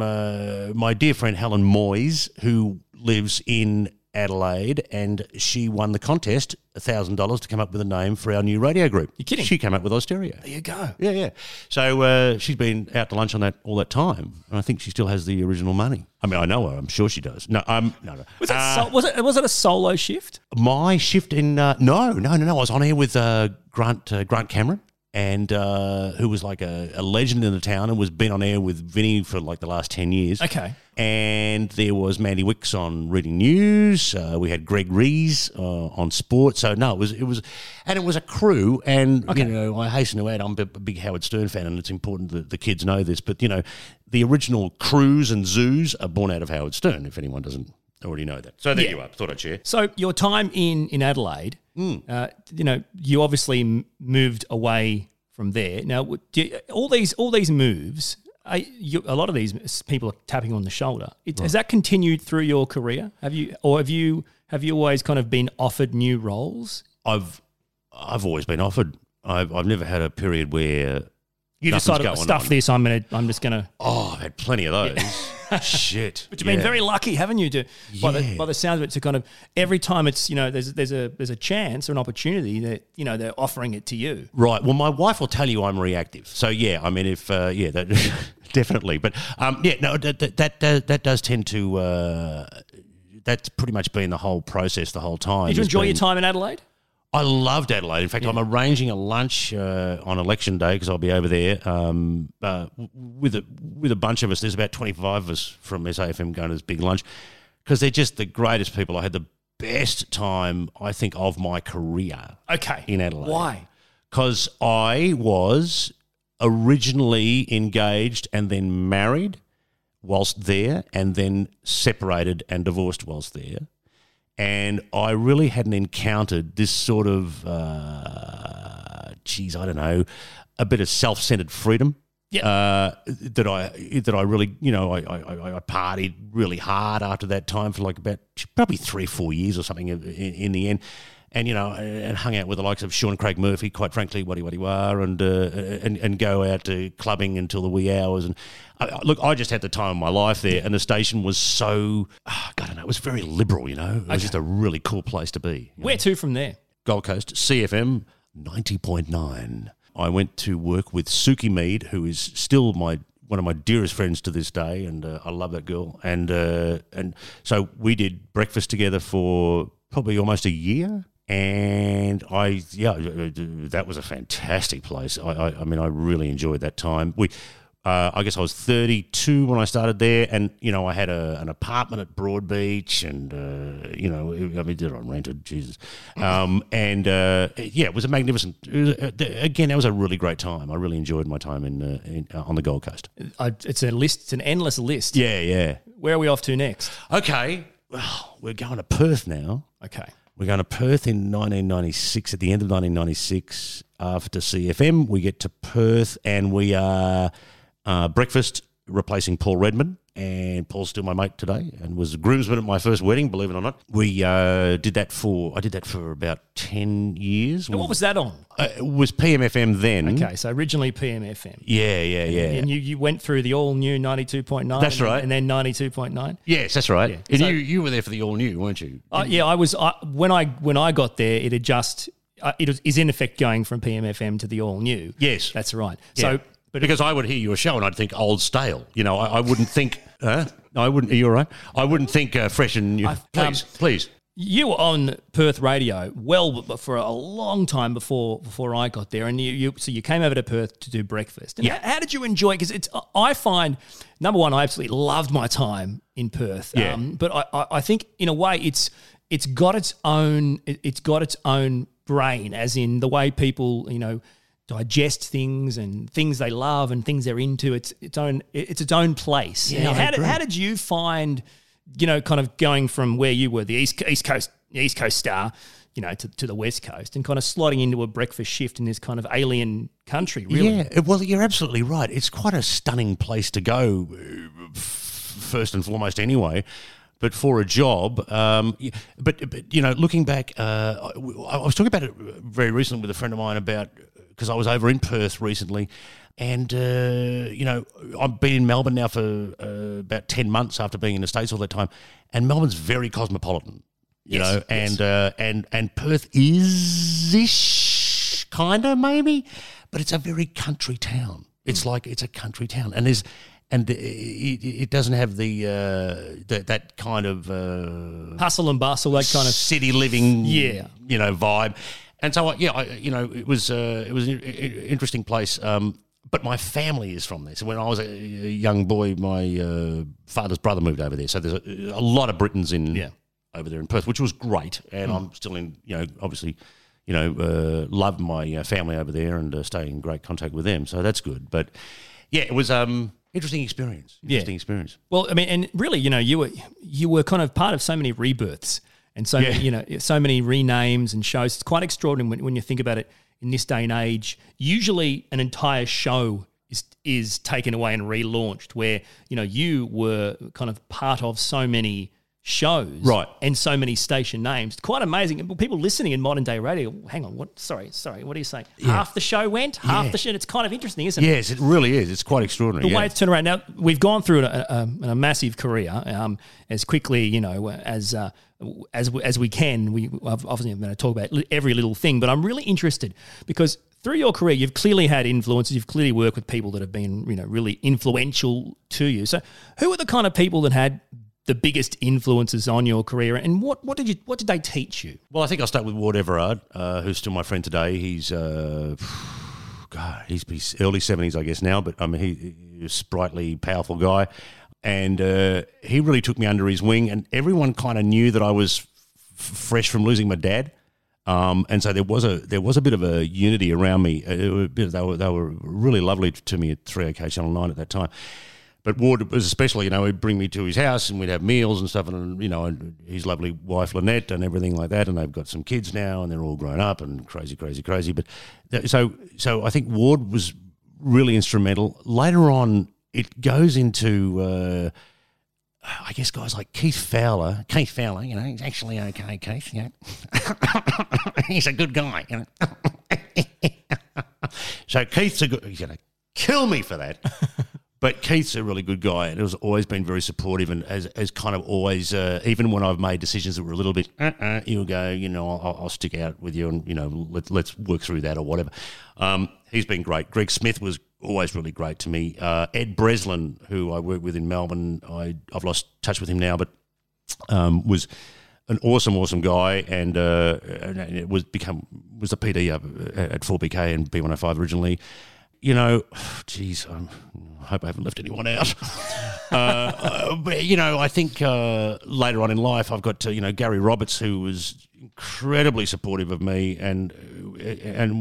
my dear friend Helen Moyes, who lives in Adelaide, and she won the contest, $1,000, to come up with a name for our new radio group. You're kidding. She came up with Austereo. There you go. Yeah, yeah. So she's been out to lunch on that all that time, and I think she still has the original money. I mean, I know her. I'm sure she does. No. Was it a solo shift? My shift in no. I was on air with Grant Cameron, and who was like a legend in the town and was been on air with Vinny for like the last 10 years. Okay. And there was Mandy Wicks on Reading News. We had Greg Rees on Sports. So no, it was a crew. And okay. You know, I hasten to add, I'm a big Howard Stern fan, and it's important that the kids know this. But you know, the original crews and zoos are born out of Howard Stern. If anyone doesn't already know that, so there you are. Thought I'd share. So your time in Adelaide, you know, you obviously moved away from there. Now, all these moves. A lot of these people are tapping on the shoulder. Has that continued through your career? Have you always kind of been offered new roles? I've always been offered. I've never had a period where you decided to stuff on. This. I'm just gonna. Oh, I've had plenty of those. Yeah. Shit. But you've been very lucky, haven't you? By the sound of it, to kind of every time it's, you know, there's a chance or an opportunity that, you know, they're offering it to you. Right. Well, my wife will tell you I'm reactive. So yeah, I mean, if that. Definitely, but that does tend to. That's pretty much been the whole process the whole time. Did you enjoy your time in Adelaide? I loved Adelaide. In fact, I'm arranging a lunch on election day because I'll be over there with a bunch of us. There's about 25 of us from SAFM going to this big lunch because they're just the greatest people. I had the best time, I think, of my career. Okay, in Adelaide. Why? Because I was originally engaged and then married whilst there and then separated and divorced whilst there. And I really hadn't encountered this sort of, a bit of self-centered freedom. Yeah. That I really, you know, I partied really hard after that time for like about probably 3 or 4 years or something in the end. And, you know, and hung out with the likes of Sean Craig Murphy, quite frankly, waddy-waddy-wah, and go out to clubbing until the wee hours. And look, I just had the time of my life there, and the station was so, I don't know, it was very liberal, you know. It was just a really cool place to be. Where to from there? Gold Coast, CFM 90.9. I went to work with Suki Mead, who is still one of my dearest friends to this day, and I love that girl. And so we did breakfast together for probably almost a year. And that was a fantastic place. I mean, I really enjoyed that time. I guess I was 32 when I started there, and you know, I had an apartment at Broadbeach, and you know, I mean, did I rented? Jesus, it was a magnificent. Again, that was a really great time. I really enjoyed my time on the Gold Coast. It's a list. It's an endless list. Yeah, yeah. Where are we off to next? Okay, well, we're going to Perth now. Okay. We're going to Perth in 1996. At the end of 1996, after CFM, we get to Perth and we are breakfast replacing Paul Redman. And Paul's still my mate today and was a groomsman at my first wedding, believe it or not. We did that for about 10 years. And what was that on? It was PMFM then. Okay, so originally PMFM. Yeah. And you went through the all-new 92.9. That's right. And then 92.9. Yes, that's right. Yeah. And so, you were there for the all-new, weren't you? I was. When I got there, it had just it is in effect going from PMFM to the all-new. Yes. That's right. Yeah. So. But because I would hear your show and I'd think old stale. You know, I wouldn't think, I wouldn't, are you all right? I wouldn't think fresh and new. Please. You were on Perth radio for a long time before I got there. And so you came over to Perth to do breakfast. And how did you enjoy it? Because I find, number one, I absolutely loved my time in Perth. Yeah. But I think in a way it's got its own brain, as in the way people, you know, digest things and things they love and things they're into. It's its own place. Yeah, how did you find, you know, kind of going from where you were the East Coast star, you know, to the West Coast and kind of slotting into a breakfast shift in this kind of alien country? Really? Yeah. Well, you're absolutely right. It's quite a stunning place to go, first and foremost. Anyway. But for a job, but you know, looking back, I was talking about it very recently with a friend of mine about, because I was over in Perth recently, and you know, I've been in Melbourne now for about 10 months after being in the States all that time, and Melbourne's very cosmopolitan, you know, and Perth is-ish, kind of maybe, but it's a very country town. It's like it's a country town, and there's. And it doesn't have that kind of hustle and bustle, that kind of city living, you know, vibe. And so, it was an interesting place. But my family is from there. So when I was a young boy, my father's brother moved over there. So there's a lot of Britons in over there in Perth, which was great. And I'm still in, you know, obviously, you know, love my family over there and stay in great contact with them. So that's good. But, yeah, it was interesting experience. Well, I mean, and really, you know, you were kind of part of so many rebirths and so many, you know, so many renames and shows. It's quite extraordinary when you think about it. In this day and age, usually an entire show is taken away and relaunched where, you know, you were kind of part of so many shows and so many station names. Quite amazing. And people listening in modern day radio, hang on, what? Sorry, what are you saying? Yeah. Half the show went, half the show. It's kind of interesting, isn't it? Yes, it really is. It's quite extraordinary. The way it's turned around. Now, we've gone through a massive career as quickly, you know, as we can. We obviously I'm going to talk about every little thing, but I'm really interested because through your career, you've clearly had influences. You've clearly worked with people that have been, you know, really influential to you. So, who are the kind of people that had the biggest influences on your career, and what did they teach you? Well, I think I'll start with Ward Everard, who's still my friend today. He's he's early 70s, I guess now, but I mean he's a sprightly, powerful guy. And he really took me under his wing, and everyone kind of knew that I was fresh from losing my dad, and so there was a bit of a unity around me. They were really lovely to me at 3AK Channel 9 at that time. But Ward was especially, you know, he'd bring me to his house and we'd have meals and stuff, and you know, and his lovely wife Lynette and everything like that, and they've got some kids now and they're all grown up and crazy. But so I think Ward was really instrumental. Later on, it goes into, I guess, guys like Keith Fowler. Keith Fowler, you know, he's actually okay, Keith. You know, he's a good guy. You know, so Keith's a good. He's gonna kill me for that, but Keith's a really good guy, and has always been very supportive, and has kind of always, even when I've made decisions that were a little bit, you'll go, you know, I'll stick out with you, and you know, let's work through that or whatever. He's been great. Greg Smith was always really great to me. Ed Breslin, who I worked with in Melbourne, I've lost touch with him now, but was an awesome guy, and it was a PD at 4BK and B105 originally. You know, geez, I hope I haven't left anyone out. But, you know, I think later on in life I've got to, you know, Gary Roberts, who was incredibly supportive of me, and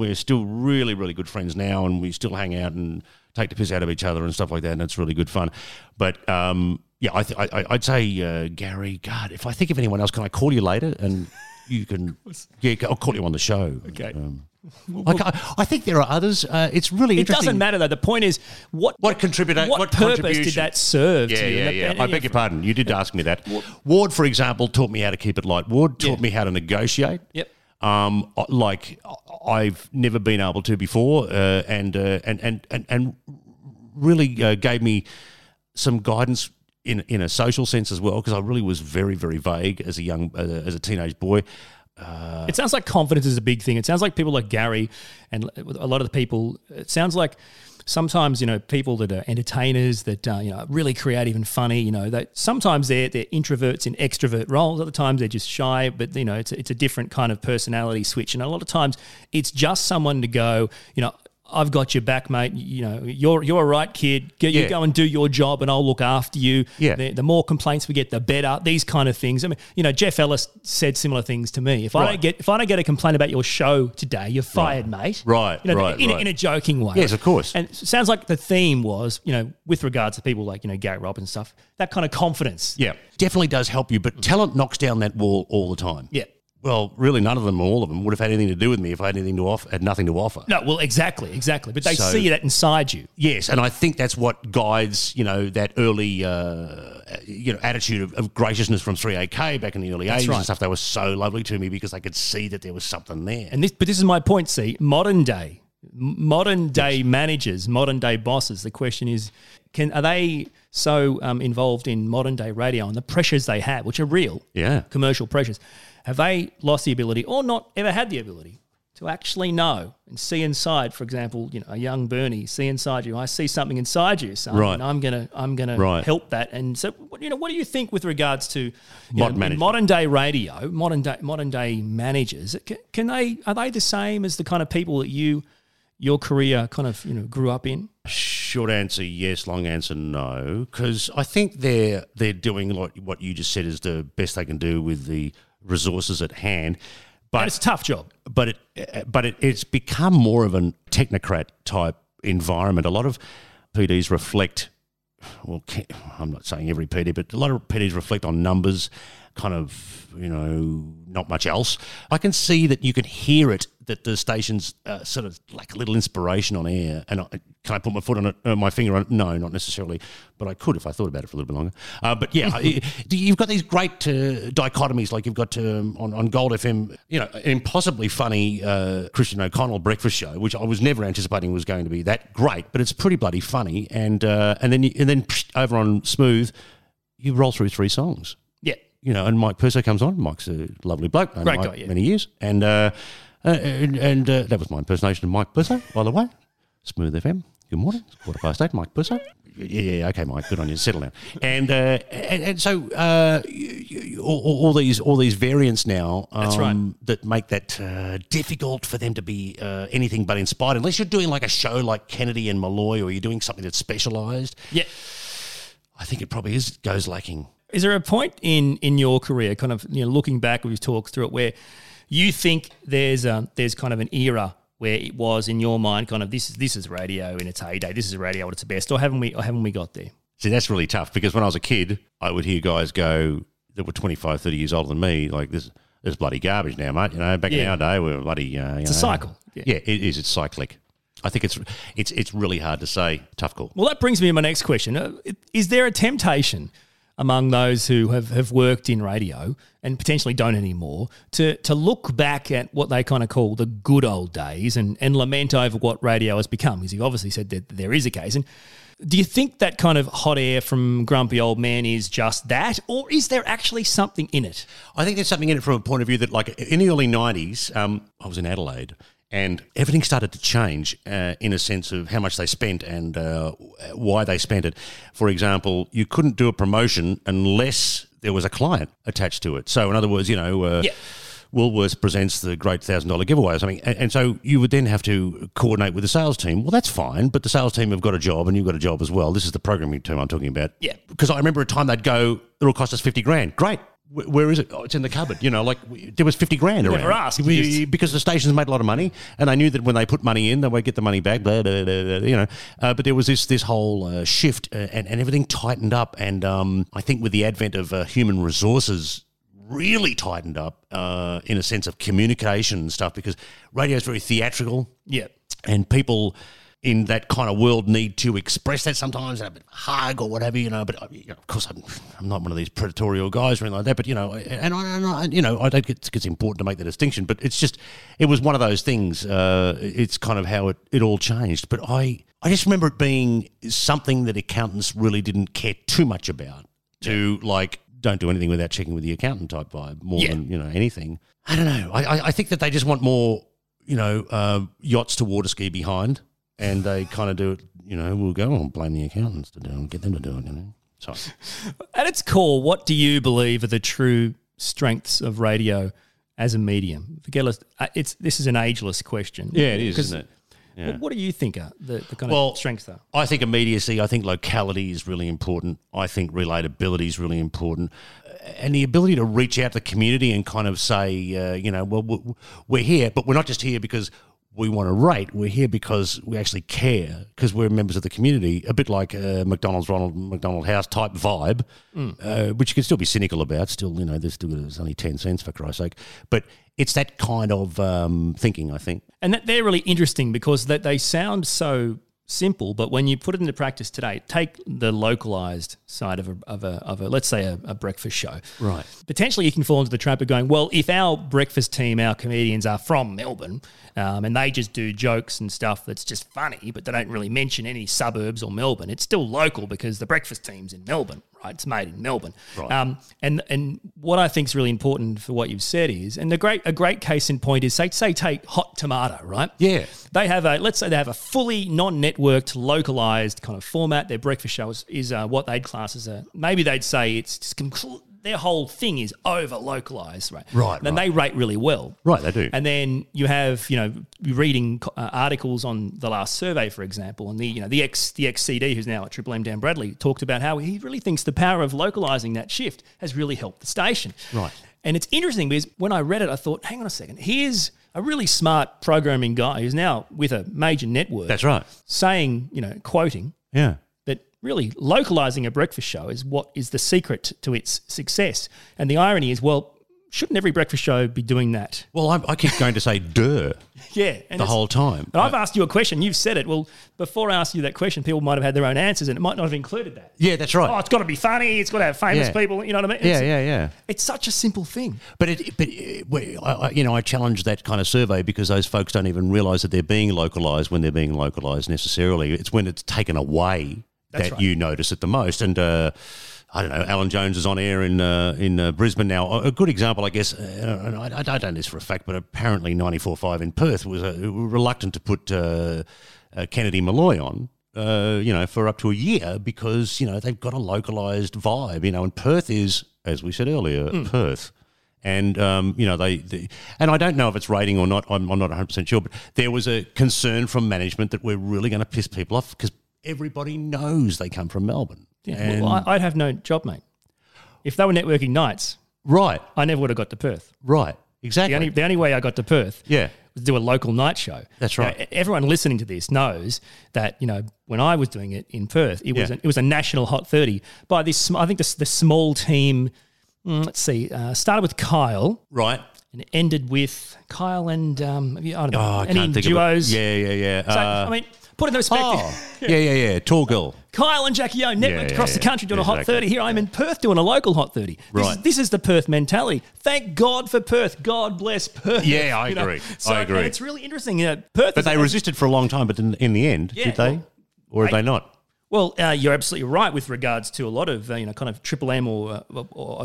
we're still really, really good friends now, and we still hang out and take the piss out of each other and stuff like that, and it's really good fun. But, yeah, I'd say Gary, God, if I think of anyone else, can I call you later? And you can – yeah, I'll call you on the show. Okay. I think there are others. It's really interesting. It doesn't matter, though. The point is, what purpose did that serve to you? I beg your pardon. You did ask me that. Ward, for example, taught me how to keep it light. Ward taught me how to negotiate. Yep. Like I've never been able to before, and really gave me some guidance in a social sense as well, because I really was very, very vague as a teenage boy. It sounds like confidence is a big thing. It sounds like people like Gary and a lot of the people, it sounds like sometimes, you know, people that are entertainers that, you know, really creative and funny, you know, that sometimes they're introverts in extrovert roles. Other times they're just shy, but, you know, it's a different kind of personality switch. And a lot of times it's just someone to go, you know, I've got your back, mate. You know, you're a right kid. You go and do your job and I'll look after you. Yeah. The more complaints we get, the better. These kind of things. I mean, you know, Jeff Ellis said similar things to me. If I don't get a complaint about your show today, you're fired, mate. Right, you know, in a joking way. Yes, of course. And it sounds like the theme was, you know, with regards to people like, you know, Gary Robbins and stuff, that kind of confidence. Yeah, definitely does help you, but talent knocks down that wall all the time. Yeah. Well, really none of them, all of them, would have had anything to do with me if I had nothing to offer. No, well, exactly. But they see that inside you. Yes, and I think that's what guides, you know, that early, you know, attitude of graciousness from 3AK back in the early 80s and stuff. They were so lovely to me because they could see that there was something there. And this is my point, see, modern day managers, modern day bosses, the question is, are they so involved in modern day radio and the pressures they have, which are real, commercial pressures, have they lost the ability or not ever had the ability to actually know and see inside, for example, you know, a young Bernie, see inside you, I see something inside you, son, and I'm going to help that. And so, you know, what do you think with regards to modern-day radio, modern-day managers, are they the same as the kind of people that your career kind of, you know, grew up in? Short answer, yes. Long answer, no. Because I think they're doing what you just said is the best they can do with the resources at hand. But and it's a tough job. But it's become more of a technocrat type environment. A lot of PDs reflect. Well, I'm not saying every PD, but a lot of PDs reflect on numbers, kind of, you know, not much else. I can see that you can hear it, that the station's sort of like a little inspiration on air. And can I put my foot on it, my finger on it? No, not necessarily. But I could if I thought about it for a little bit longer. But yeah, you've got these great dichotomies, like you've got on Gold FM, you know, an impossibly funny Christian O'Connell breakfast show, which I was never anticipating was going to be that great, but it's pretty bloody funny. And then over on Smooth, you roll through three songs. Yeah, you know, and Mike Perso comes on. Mike's a lovely bloke, known Mike guy, yeah. Many years, and that was my impersonation of Mike Perso, by the way. Smooth FM. Good morning. It's 8:15. Mike Perso. Yeah, okay, Mike. Good on you. Settle down. And so all these variants now. That's right. That make that difficult for them to be anything but inspired, unless you're doing like a show like Kennedy and Malloy, or you're doing something that's specialised. Yeah, I think it probably goes lacking. Is there a point in your career, kind of, you know, looking back, we've talked through it, where you think there's kind of an era where it was in your mind kind of this is radio in its heyday, this is radio at its best, or haven't we got there? See, that's really tough, because when I was a kid, I would hear guys go that were 25, 30 years older than me, like this is bloody garbage now, mate. You know, back in our day, we were bloody. It's a cycle. Yeah, it is. It's cyclic. I think it's really hard to say. Tough call. Well, that brings me to my next question: is there a temptation among those who have worked in radio and potentially don't anymore to look back at what they kind of call the good old days and lament over what radio has become? Because you've obviously said that there is a case. And do you think that kind of hot air from grumpy old man is just that, or is there actually something in it? I think there's something in it from a point of view that, like, in the early 90s, I was in Adelaide, and everything started to change in a sense of how much they spent and why they spent it. For example, you couldn't do a promotion unless there was a client attached to it. So in other words, you know, Woolworths presents the great $1,000 giveaway or something. And so you would then have to coordinate with the sales team. Well, that's fine, but the sales team have got a job and you've got a job as well. This is the programming term I'm talking about. Yeah. Because I remember a time they'd go, it'll cost us $50,000. Great. Where is it? Oh, it's in the cupboard. You know, like there was $50,000 around. Never asked. Because the stations made a lot of money, and they knew that when they put money in, they would get the money back, blah, blah, blah, blah, you know. But there was this whole shift and everything tightened up. And I think with the advent of human resources, really tightened up in a sense of communication and stuff, because radio is very theatrical. Yeah. And people in that kind of world need to express that sometimes, and a bit hug or whatever, you know. But, you know, of course, I'm not one of these predatorial guys or anything like that. But, you know, I don't think it's important to make the distinction. But it's just, it was one of those things. It's kind of how it all changed. But I just remember it being something that accountants really didn't care too much about. To, like, don't do anything without checking with the accountant type vibe more than, you know, anything. I don't know. I think that they just want more, you know, yachts to water ski behind. And they kind of do it, you know, we'll go and blame the accountants to do it, get them to do it, you know. So. At its core, what do you believe are the true strengths of radio as a medium? This is an ageless question. Yeah, it is, isn't it? Yeah. What do you think are the kind of strengths are? I think immediacy, I think locality is really important. I think relatability is really important. And the ability to reach out to the community and kind of say, you know, well, we're here, but we're not just here because we want to rate. We're here because we actually care, because we're members of the community, a bit like a McDonald's, Ronald McDonald House type vibe, which you can still be cynical about. Still, you know, there's only 10 cents for Christ's sake. But it's that kind of thinking, I think. And that they're really interesting, because that they sound so simple, but when you put it into practice today, take the localized side of a let's say a breakfast show. Right. Potentially you can fall into the trap of going, well, if our breakfast team, our comedians are from Melbourne, and they just do jokes and stuff that's just funny, but they don't really mention any suburbs or Melbourne, it's still local because the breakfast team's in Melbourne, right? It's made in Melbourne. Right. And what I think is really important for what you've said is, and a great case in point is, say take Hot Tomato, right? Yeah. They have let's say they have a fully non-networked, localized kind of format. Their breakfast show is what they'd class as maybe they'd say it's their whole thing is over-localised, right? Right. And they rate really well. Right, they do. And then you have, you know, reading articles on the last survey, for example, and the, you know, the ex-CD who's now at Triple M, Dan Bradley, talked about how he really thinks the power of localising that shift has really helped the station. Right. And it's interesting because when I read it, I thought, hang on a second, here's a really smart programming guy who's now with a major network. That's right. Saying, you know, quoting. Yeah. Really, localising a breakfast show is what is the secret to its success. And the irony is, well, shouldn't every breakfast show be doing that? Well, I keep going to say "duh" the whole time. But I've asked you a question. You've said it. Well, before I asked you that question, people might have had their own answers and it might not have included that. Yeah, that's right. Oh, it's got to be funny. It's got to have famous people. You know what I mean? Yeah. It's such a simple thing. But I challenge that kind of survey because those folks don't even realise that they're being localised when they're being localised necessarily. It's when it's taken away. You notice it the most. And I don't know, Alan Jones is on air in Brisbane now. A good example, I guess, and I don't know this for a fact, but apparently 94.5 in Perth was reluctant to put Kennedy Malloy on, for up to a year because, you know, they've got a localised vibe, you know, and Perth is, as we said earlier, Perth. And, and I don't know if it's rating or not. I'm not 100% sure, but there was a concern from management that we're really going to piss people off because everybody knows they come from Melbourne. Yeah, well, I'd have no job, mate. If they were networking nights, right, I never would have got to Perth. Right, exactly. The only way I got to Perth was to do a local night show. That's right. Now, everyone listening to this knows that, you know, when I was doing it in Perth, it was a national Hot 30 by this, I think the small team, started with Kyle. Right. And it ended with Kyle and, duos. Yeah. So, I mean... Put it in perspective. Oh, yeah. Tall girl. Kyle and Jackie O networked across the country doing a Hot 30. Here I'm in Perth doing a local Hot 30. This is the Perth mentality. Thank God for Perth. God bless Perth. Yeah, I agree. So, I agree. It's really interesting. Perth. But they resisted for a long time, but in the end, did they? Or did they not? Well, you're absolutely right with regards to a lot of, kind of Triple M or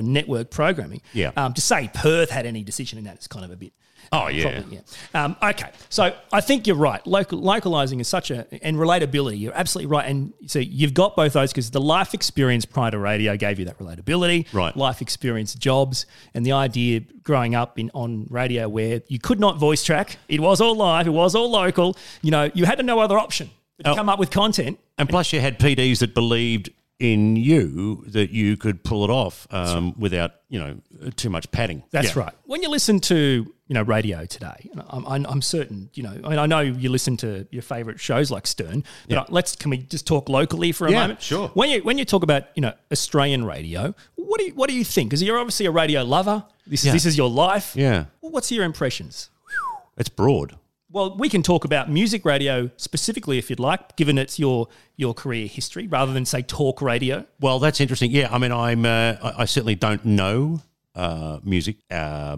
network programming. Yeah. To say Perth had any decision in that is kind of a bit... Oh, yeah. Probably, yeah. Okay, so I think you're right. Localising is such and relatability, you're absolutely right. And so you've got both those because the life experience prior to radio gave you that relatability, right? Life experience, jobs, and the idea growing up on radio where you could not voice track. It was all live. It was all local. You know, you had no other option but to come up with content. And plus you had PDs that believed in you that you could pull it off without, you know, too much padding. That's right. When you listen to... you know, radio today. I'm certain, you know, I mean, I know you listen to your favourite shows like Stern, but can we just talk locally for a moment? Yeah, sure. When you talk about, you know, Australian radio, what do you think? Because you're obviously a radio lover. This is your life. Yeah. What's your impressions? It's broad. Well, we can talk about music radio specifically if you'd like, given it's your career history, rather than say talk radio. Well, that's interesting. Yeah, I mean, I certainly don't know music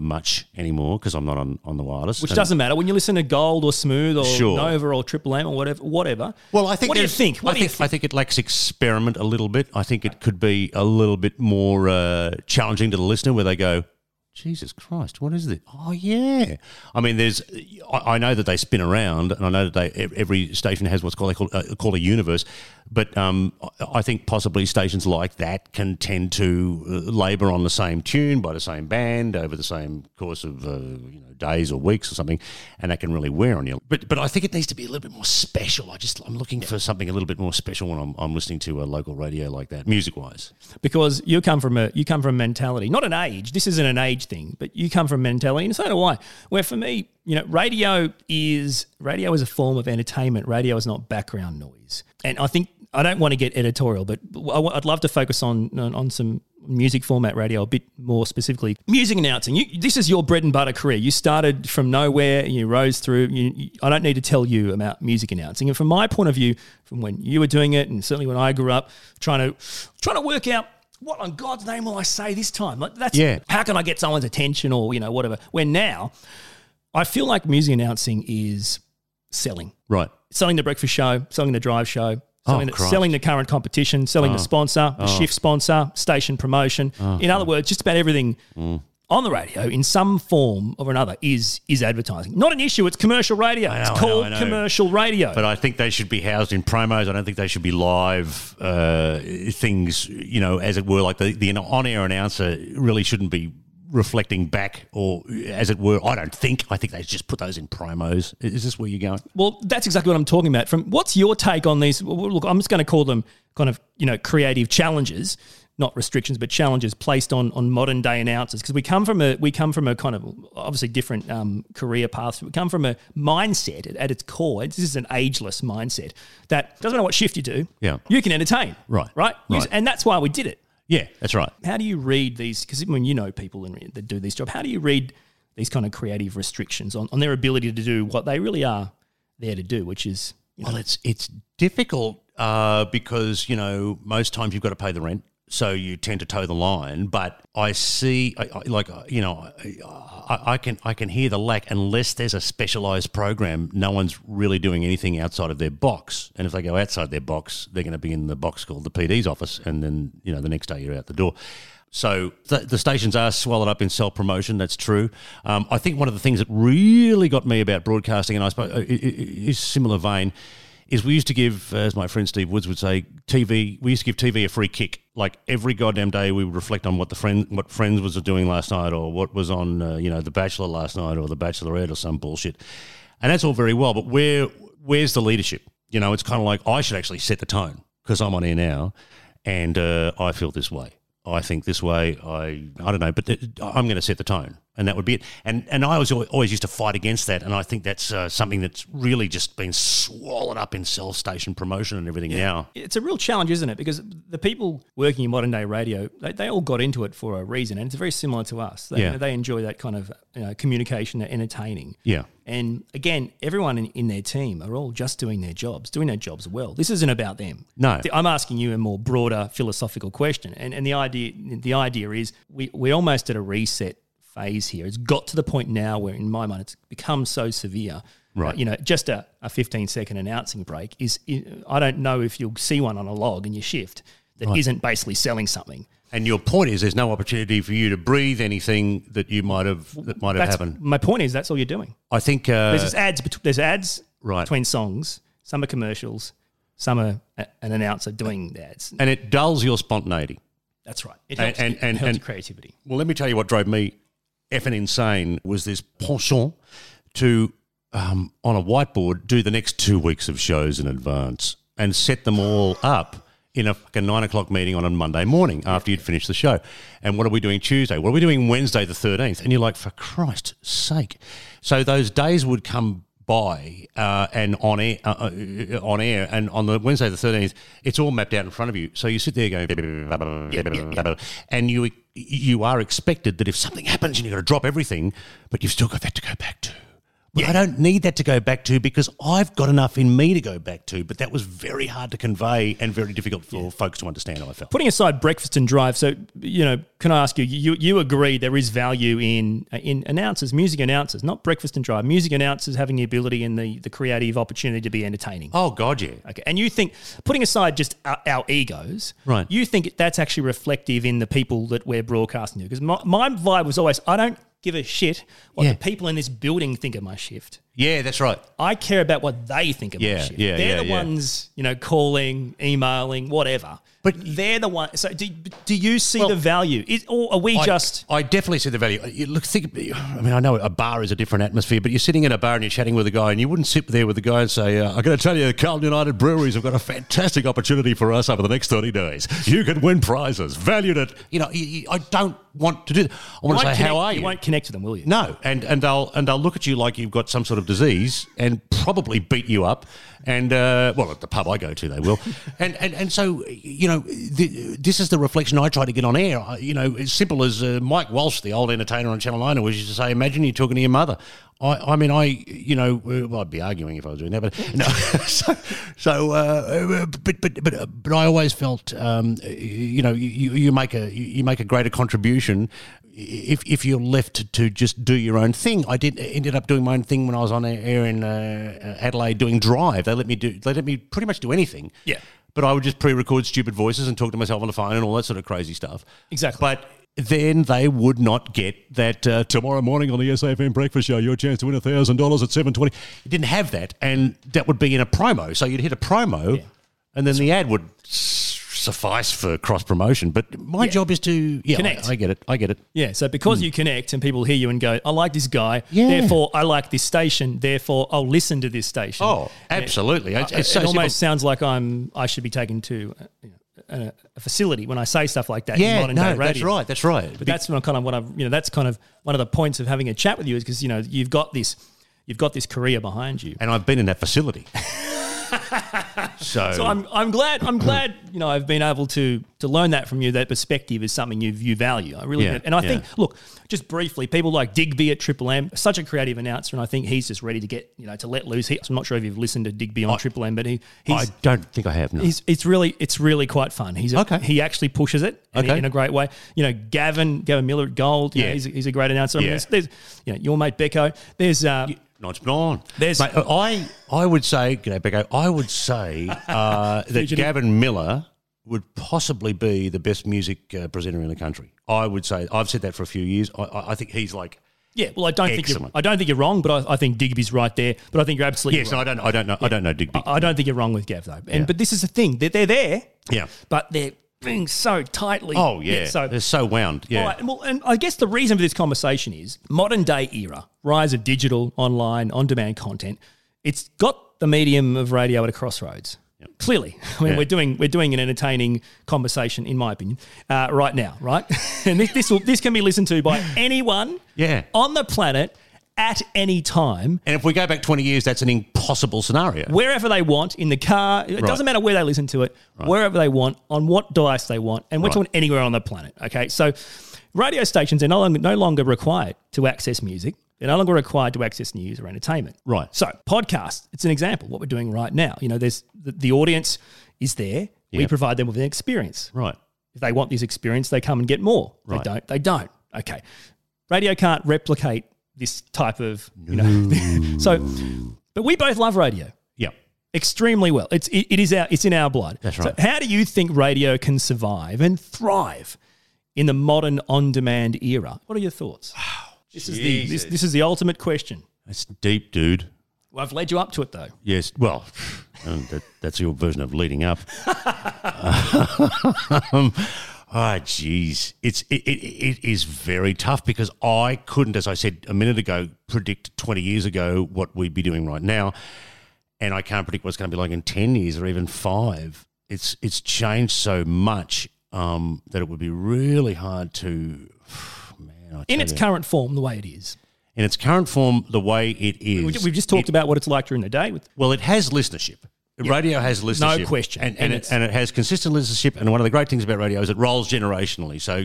much anymore because I'm not on the wireless. Which doesn't matter. When you listen to Gold or Smooth or Nova or Triple M or whatever. Well, I think... What do you think? I think it lacks experiment a little bit. I think it could be a little bit more challenging to the listener where they go, Jesus Christ, what is this? Oh, yeah. I mean, I know that they spin around and I know that every station has what's called a universe, but I think possibly stations like that can tend to labour on the same tune by the same band over the same course of days or weeks or something, and that can really wear on you. But I think it needs to be a little bit more special. I'm looking for something a little bit more special when I'm listening to a local radio like that, music wise. Because you come from a mentality, not an age. This isn't an age thing, but you come from mentality, and so do I. Where for me, you know, radio is a form of entertainment. Radio is not background noise, and I think I don't want to get editorial, but I'd love to focus on some music format radio a bit more specifically. Music announcing. This is your bread and butter career. You started from nowhere, and you rose through. I don't need to tell you about music announcing. And from my point of view, from when you were doing it, and certainly when I grew up, trying to work out, what on God's name will I say this time? Like how can I get someone's attention or, you know, whatever. When now I feel like music announcing is selling. Right. Selling the breakfast show, selling the drive show, selling the current competition, selling the sponsor, the shift sponsor, station promotion. In other words, just about everything on the radio in some form or another is advertising. Not an issue. It's commercial radio. Know, it's called commercial radio. But I think they should be housed in promos. I don't think they should be live things, you know, as it were. Like the on-air announcer really shouldn't be reflecting back or, as it were, I don't think. I think they just put those in promos. Is this where you're going? Well, that's exactly what I'm talking about. From what's your take on these? Look, I'm just going to call them kind of, you know, creative challenges. Not restrictions, but challenges placed on modern day announcers, because we come from a kind of obviously different career path. We come from a mindset at its core. This is an ageless mindset that doesn't matter what shift you do. Yeah, you can entertain. Right. And that's why we did it. Yeah, that's right. How do you read these? Because when you know people and that do this job, how do you read these kind of creative restrictions on their ability to do what they really are there to do, which is it's difficult because you know most times you've got to pay the rent. So you tend to toe the line, but I see, I can hear the lack unless there's a specialised program. No one's really doing anything outside of their box, and if they go outside their box, they're going to be in the box called the PD's office, and then you know the next day you're out the door. So the stations are swallowed up in self-promotion. That's true. I think one of the things that really got me about broadcasting, and I suppose is similar vein, is we used to give, as my friend Steve Woods would say, TV a free kick. Like every goddamn day we would reflect on what Friends was doing last night or what was on, The Bachelor last night or The Bachelorette or some bullshit. And that's all very well, but where's the leadership? You know, it's kind of like I should actually set the tone because I'm on air now and I feel this way. I think this way, I don't know, but I'm going to set the tone, and that would be it. And I was always used to fight against that, and I think that's something that's really just been swallowed up in self-station promotion and everything now. It's a real challenge, isn't it? Because the people working in modern-day radio, they all got into it for a reason, and it's very similar to us. They enjoy that kind of communication, entertaining. Yeah. And again, everyone in their team are all just doing their jobs well. This isn't about them. No. I'm asking you a more broader philosophical question. And the idea is we're almost at a reset phase here. It's got to the point now where, in my mind, it's become so severe. Right. Just a 15-second announcing break is I don't know if you'll see one on a log in your shift that isn't basically selling something. And your point is there's no opportunity for you to breathe anything that might have happened. My point is that's all you're doing. I think there's ads between songs. Some are commercials. Some are an announcer doing the ads. And it dulls your spontaneity. That's right. It helps and creativity. Well, let me tell you what drove me effing insane was this penchant to, on a whiteboard, do the next 2 weeks of shows in advance and set them all up in a fucking 9 o'clock meeting on a Monday morning after you'd finished the show. And what are we doing Tuesday? What are we doing Wednesday the 13th? And you're like, for Christ's sake. So those days would come by and on air and on the Wednesday the 13th, it's all mapped out in front of you. So you sit there going, and you are expected that if something happens and you've got to drop everything, but you've still got that to go back to. Yeah. I don't need that to go back to because I've got enough in me to go back to, but that was very hard to convey and very difficult for folks to understand, I felt. Putting aside breakfast and drive, so, can I ask you agree there is value in announcers, music announcers, not breakfast and drive, music announcers having the ability and the creative opportunity to be entertaining? Oh, God, yeah. Okay, and you think, putting aside just our egos, right? You think that's actually reflective in the people that we're broadcasting to? Because my vibe was always, I don't give a shit what the people in this building think of my shift. Yeah, that's right. I care about what they think of my shift. Yeah, they're the ones, calling, emailing, whatever. But they're the one. So do you see the value? Or are we just... I definitely see the value. I know a bar is a different atmosphere, but you're sitting in a bar and you're chatting with a guy and you wouldn't sit there with a guy and say, I'm going to tell you, Carlton United Breweries have got a fantastic opportunity for us over the next 30 days. You can win prizes, valued at... I don't want to do that. I want to say, how are you? You won't connect to them, will you? No, and they'll look at you like you've got some sort of disease and probably beat you up. And at the pub I go to, they will. and so this is the reflection I try to get on air. As simple as Mike Walsh, the old entertainer on Channel 9, always used to say, "Imagine you're talking to your mother." I'd be arguing if I was doing that, but no. But I always felt, you make a greater contribution if you're left to just do your own thing. I ended up doing my own thing when I was on air in Adelaide doing Drive. They let me pretty much do anything. Yeah. but I would just pre-record stupid voices and talk to myself on the phone and all that sort of crazy stuff. Exactly. But then they would not get that tomorrow morning on the SAFM breakfast show, your chance to win $1,000 at 7:20. You didn't have that, and that would be in a promo. So you'd hit a promo, and then the ad would suffice for cross-promotion. But my job is to connect. I get it. Yeah, so because you connect and people hear you and go, I like this guy, therefore I like this station, therefore I'll listen to this station. Oh, absolutely. It almost sounds like I should be taken to a facility when I say stuff like that in modern day radio. That's right. But that's kind of what I've, that's kind of one of the points of having a chat with you, is because, you've got this career behind you. And I've been in that facility. So I'm glad I've been able to learn that from you. That perspective is something you value. I really do. And I think, look, just briefly, people like Digby at Triple M, such a creative announcer, and I think he's just ready to get to let loose. I'm not sure if you've listened to Digby on Triple M, but I don't think I have. No, it's really quite fun. He actually pushes it in a great way. Gavin Miller at Gold. He's a great announcer. Yeah. I mean, there's your mate Becco. There's I would say that Gavin Miller would possibly be the best music presenter in the country. I would say, I've said that for a few years. I think he's like, I don't think you're wrong, but I think Digby's right there. But I think you're absolutely right. Yes, I don't know Digby. I don't think you're wrong with Gav though. But this is the thing, they're there. Yeah, but they're being so tightly. Oh yeah, they're so wound. Yeah. Right, well, and I guess the reason for this conversation is modern day era, rise of digital, online, on-demand content. It's got the medium of radio at a crossroads. Yep. Clearly, I mean, we're doing an entertaining conversation, in my opinion, right now, right? And this can be listened to by anyone on the planet at any time. And if we go back 20 years, that's an impossible scenario. Wherever they want, in the car, it doesn't matter where they listen to it, wherever they want, on what device they want, and we're talking anywhere on the planet, okay? So radio stations are no longer required to access music. They're no longer required to access news or entertainment. Right. So podcasts, it's an example, what we're doing right now. There's the audience is there. Yep. We provide them with an experience. Right. If they want this experience, they come and get more. Right. They don't. Okay. Radio can't replicate this type of, but we both love radio. Yeah. Extremely well. It's in our blood. That's right. So how do you think radio can survive and thrive in the modern on-demand era? What are your thoughts? Wow. This is the ultimate question. That's deep, dude. Well, I've led you up to it though. Yes. Well, that's your version of leading up. Oh, geez. It is very tough because I couldn't, as I said a minute ago, predict 20 years ago what we'd be doing right now, and I can't predict what it's going to be like in 10 years or even 5. It's changed so much that it would be really hard to In its current form, the way it is. We've just talked about what it's like during the day. Well, it has listenership. Yeah. Radio has listenership. No question. And it has consistent listenership. And one of the great things about radio is it rolls generationally. So,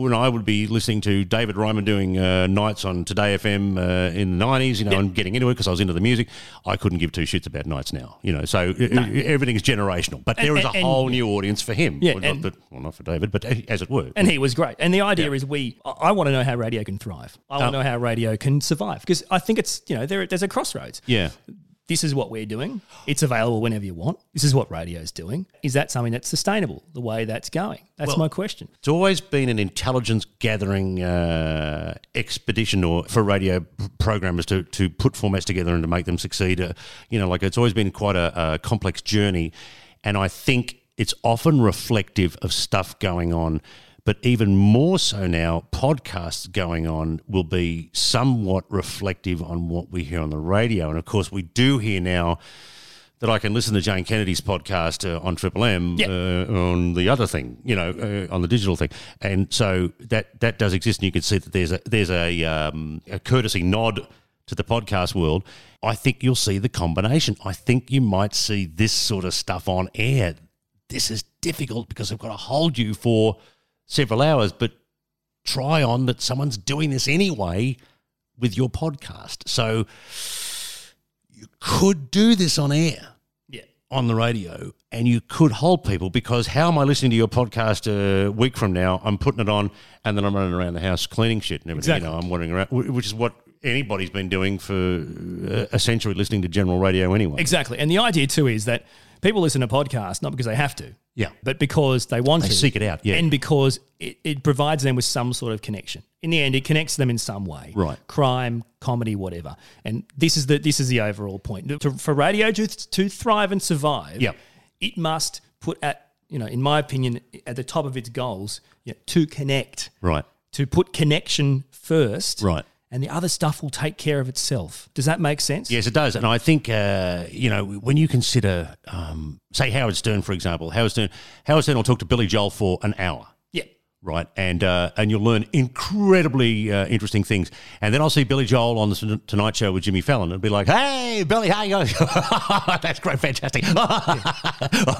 when I would be listening to David Ryman doing nights on Today FM in the 90s, and getting into it because I was into the music, I couldn't give two shits about nights now. Everything's generational. But there is a whole new audience for him. Yeah, not for David, but as it were. And he was great. And the idea is I want to know how radio can thrive. I want to know how radio can survive because I think it's, there's a crossroads. Yeah. This is what we're doing. It's available whenever you want. This is what radio's doing. Is that something that's sustainable, the way that's going? That's my question. It's always been an intelligence-gathering expedition for radio programmers to put formats together and to make them succeed. It's always been quite a complex journey, and I think it's often reflective of stuff going on. But even more so now, podcasts going on will be somewhat reflective on what we hear on the radio. And, of course, we do hear now that I can listen to Jane Kennedy's podcast on Triple M on the other thing, on the digital thing. And so that does exist, and you can see that there's a courtesy nod to the podcast world. I think you'll see the combination. I think you might see this sort of stuff on air. This is difficult because they've got to hold you for – several hours, but try on that someone's doing this anyway with your podcast. So you could do this on air, on the radio, and you could hold people because how am I listening to your podcast a week from now? I'm putting it on and then I'm running around the house cleaning shit and everything. Exactly. I'm wandering around, which is what anybody's been doing for a century, listening to general radio anyway. Exactly. And the idea too is that people listen to podcasts not because they have to, but because they want to. They seek it out, and because it provides them with some sort of connection. In the end, it connects them in some way, right? Crime, comedy, whatever. And this is the overall point. For radio to thrive and survive, it must put at, in my opinion, at the top of its goals, to connect, right? To put connection first, right? And the other stuff will take care of itself. Does that make sense? Yes, it does. And I think, when you consider, say, Howard Stern, for example, Howard Stern will talk to Billy Joel for an hour. Yeah. Right. And you'll learn incredibly interesting things. And then I'll see Billy Joel on the Tonight Show with Jimmy Fallon and be like, hey, Billy, how you going? That's great. Fantastic.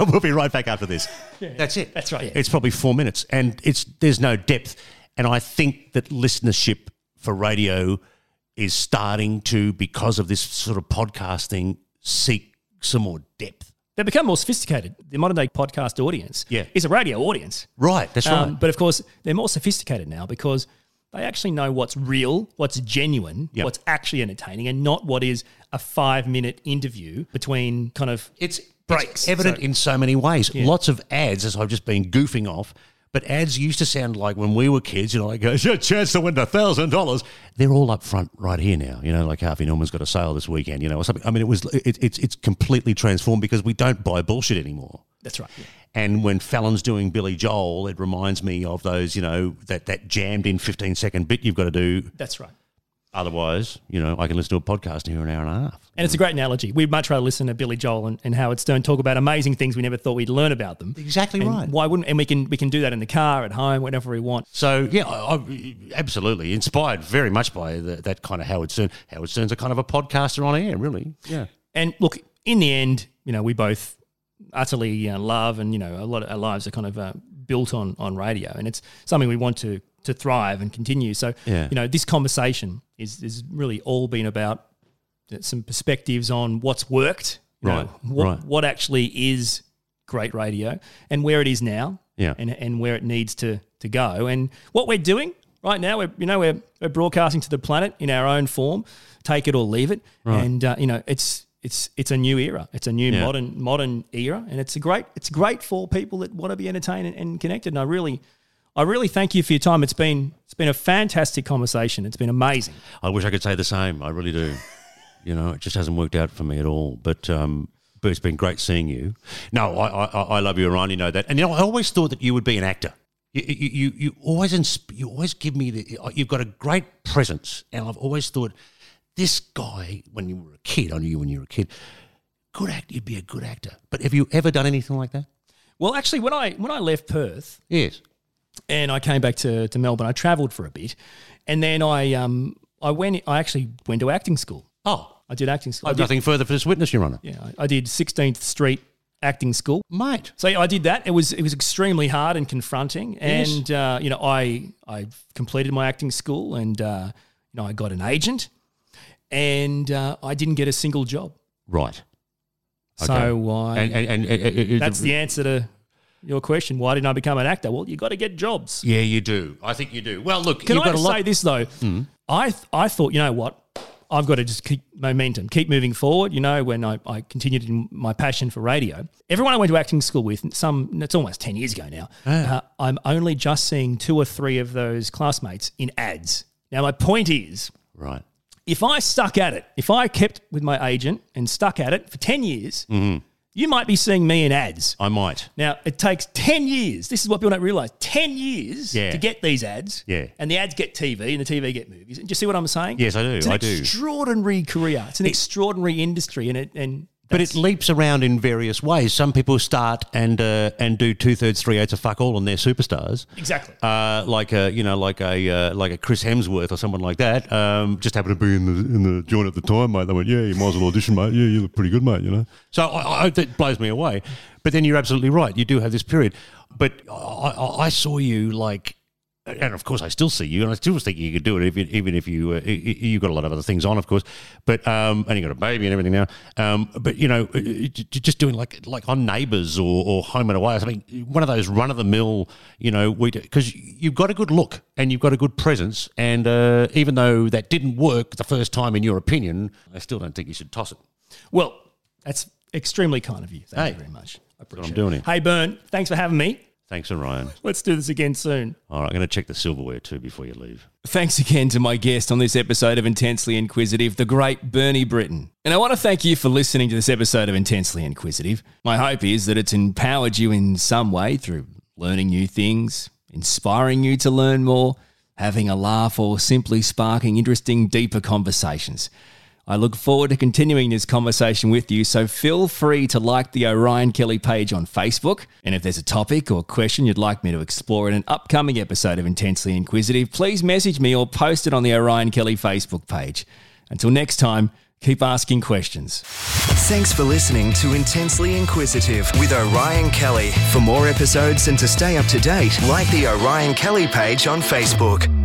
We'll be right back after this. Yeah, that's it. That's right. Yeah. It's probably 4 minutes. And there's no depth. And I think that listenership for radio is starting to, because of this sort of podcast thing, seek some more depth. They become more sophisticated. The modern day podcast audience is a radio audience. Right, that's right. But of course, they're more sophisticated now because they actually know what's real, what's genuine, what's actually entertaining, and not what is a 5-minute interview between kind of breaks. It's evident in so many ways. Yeah. Lots of ads, as I've just been goofing off. But ads used to sound like when we were kids, like, it's your chance to win $1,000. They're all up front right here now, like Harvey Norman's got a sale this weekend, or something. I mean, it's completely transformed because we don't buy bullshit anymore. That's right. Yeah. And when Fallon's doing Billy Joel, it reminds me of those, that jammed in 15-second bit you've got to do. That's right. Otherwise, I can listen to a podcast here an hour and a half. And it's a great analogy. We'd much rather listen to Billy Joel and Howard Stern talk about amazing things we never thought we'd learn about them. Exactly and right. Why wouldn't? And we can do that in the car, at home, whenever we want. So, I absolutely. Inspired very much by that kind of Howard Stern. Howard Stern's a kind of a podcaster on air, really. Yeah. And look, in the end, we both utterly love and, a lot of our lives are kind of built on radio. And it's something we want to thrive and continue. So, this conversation is really all been about some perspectives on what's worked, what actually is great radio and where it is now and where it needs to go. And what we're doing right now, we're broadcasting to the planet in our own form, take it or leave it. Right. And, it's a new era. It's a new modern era. And it's great for people that want to be entertained and connected. And I really thank you for your time. It's been a fantastic conversation. It's been amazing. I wish I could say the same. I really do. It just hasn't worked out for me at all. But it's been great seeing you. No, I love you, Orion. You know that. And I always thought that you would be an actor. You always give me you've got a great presence, and I've always thought this guy when you were a kid. I knew you when you were a kid. Good actor. You'd be a good actor. But have you ever done anything like that? Well, actually, when I left Perth, yes. And I came back to Melbourne. I travelled for a bit, and then I actually went to acting school. Oh, I did acting school. I have nothing further for this witness, Your Honour. Yeah, I did 16th Street acting school, mate. So I did that. It was extremely hard and confronting, and I completed my acting school, and I got an agent, and I didn't get a single job. Right. Okay. So and that's the answer to your question, why didn't I become an actor? Well, you got to get jobs. Yeah, you do. I think you do. Well, look, can I just say this though? Mm. I thought, you know what? I've got to just keep momentum, keep moving forward. When I continued in my passion for radio, everyone I went to acting school with, it's almost 10 years ago now. Ah. I'm only just seeing 2 or 3 of those classmates in ads. Now, my point is, right? If I stuck at it, if I kept with my agent and stuck at it for 10 years. Mm-hmm. You might be seeing me in ads. I might. Now, it takes 10 years. This is what people don't realise. 10 years to get these ads. Yeah. And the ads get TV and the TV get movies. And do you see what I'm saying? Yes, I do. It's an extraordinary career. It's an extraordinary industry. But it leaps around in various ways. Some people start and do 2/3, 3/8 of fuck all, and they're superstars. Exactly. Like a Chris Hemsworth or someone like that. Just happened to be in the joint at the time, mate. They went, yeah, you might as well audition, mate. Yeah, you look pretty good, mate. So I that blows me away. But then you're absolutely right. You do have this period. But I saw you like. And of course, I still see you, and I still think you could do it, even if you you got a lot of other things on, of course. But and you got a baby and everything now. But just doing like on Neighbours or Home and Away or something, one of those run of the mill, because you've got a good look and you've got a good presence, and even though that didn't work the first time, in your opinion, I still don't think you should toss it. Well, that's. Extremely kind of you. Thank you very much. I appreciate it. Hey, Bern, thanks for having me. Thanks, Orion. Let's do this again soon. All right, I'm going to check the silverware too before you leave. Thanks again to my guest on this episode of Intensely Inquisitive, the great Bernie Britton. And I want to thank you for listening to this episode of Intensely Inquisitive. My hope is that it's empowered you in some way through learning new things, inspiring you to learn more, having a laugh, or simply sparking interesting, deeper conversations. I look forward to continuing this conversation with you, so feel free to like the Orion Kelly page on Facebook. And if there's a topic or question you'd like me to explore in an upcoming episode of Intensely Inquisitive, please message me or post it on the Orion Kelly Facebook page. Until next time, keep asking questions. Thanks for listening to Intensely Inquisitive with Orion Kelly. For more episodes and to stay up to date, like the Orion Kelly page on Facebook.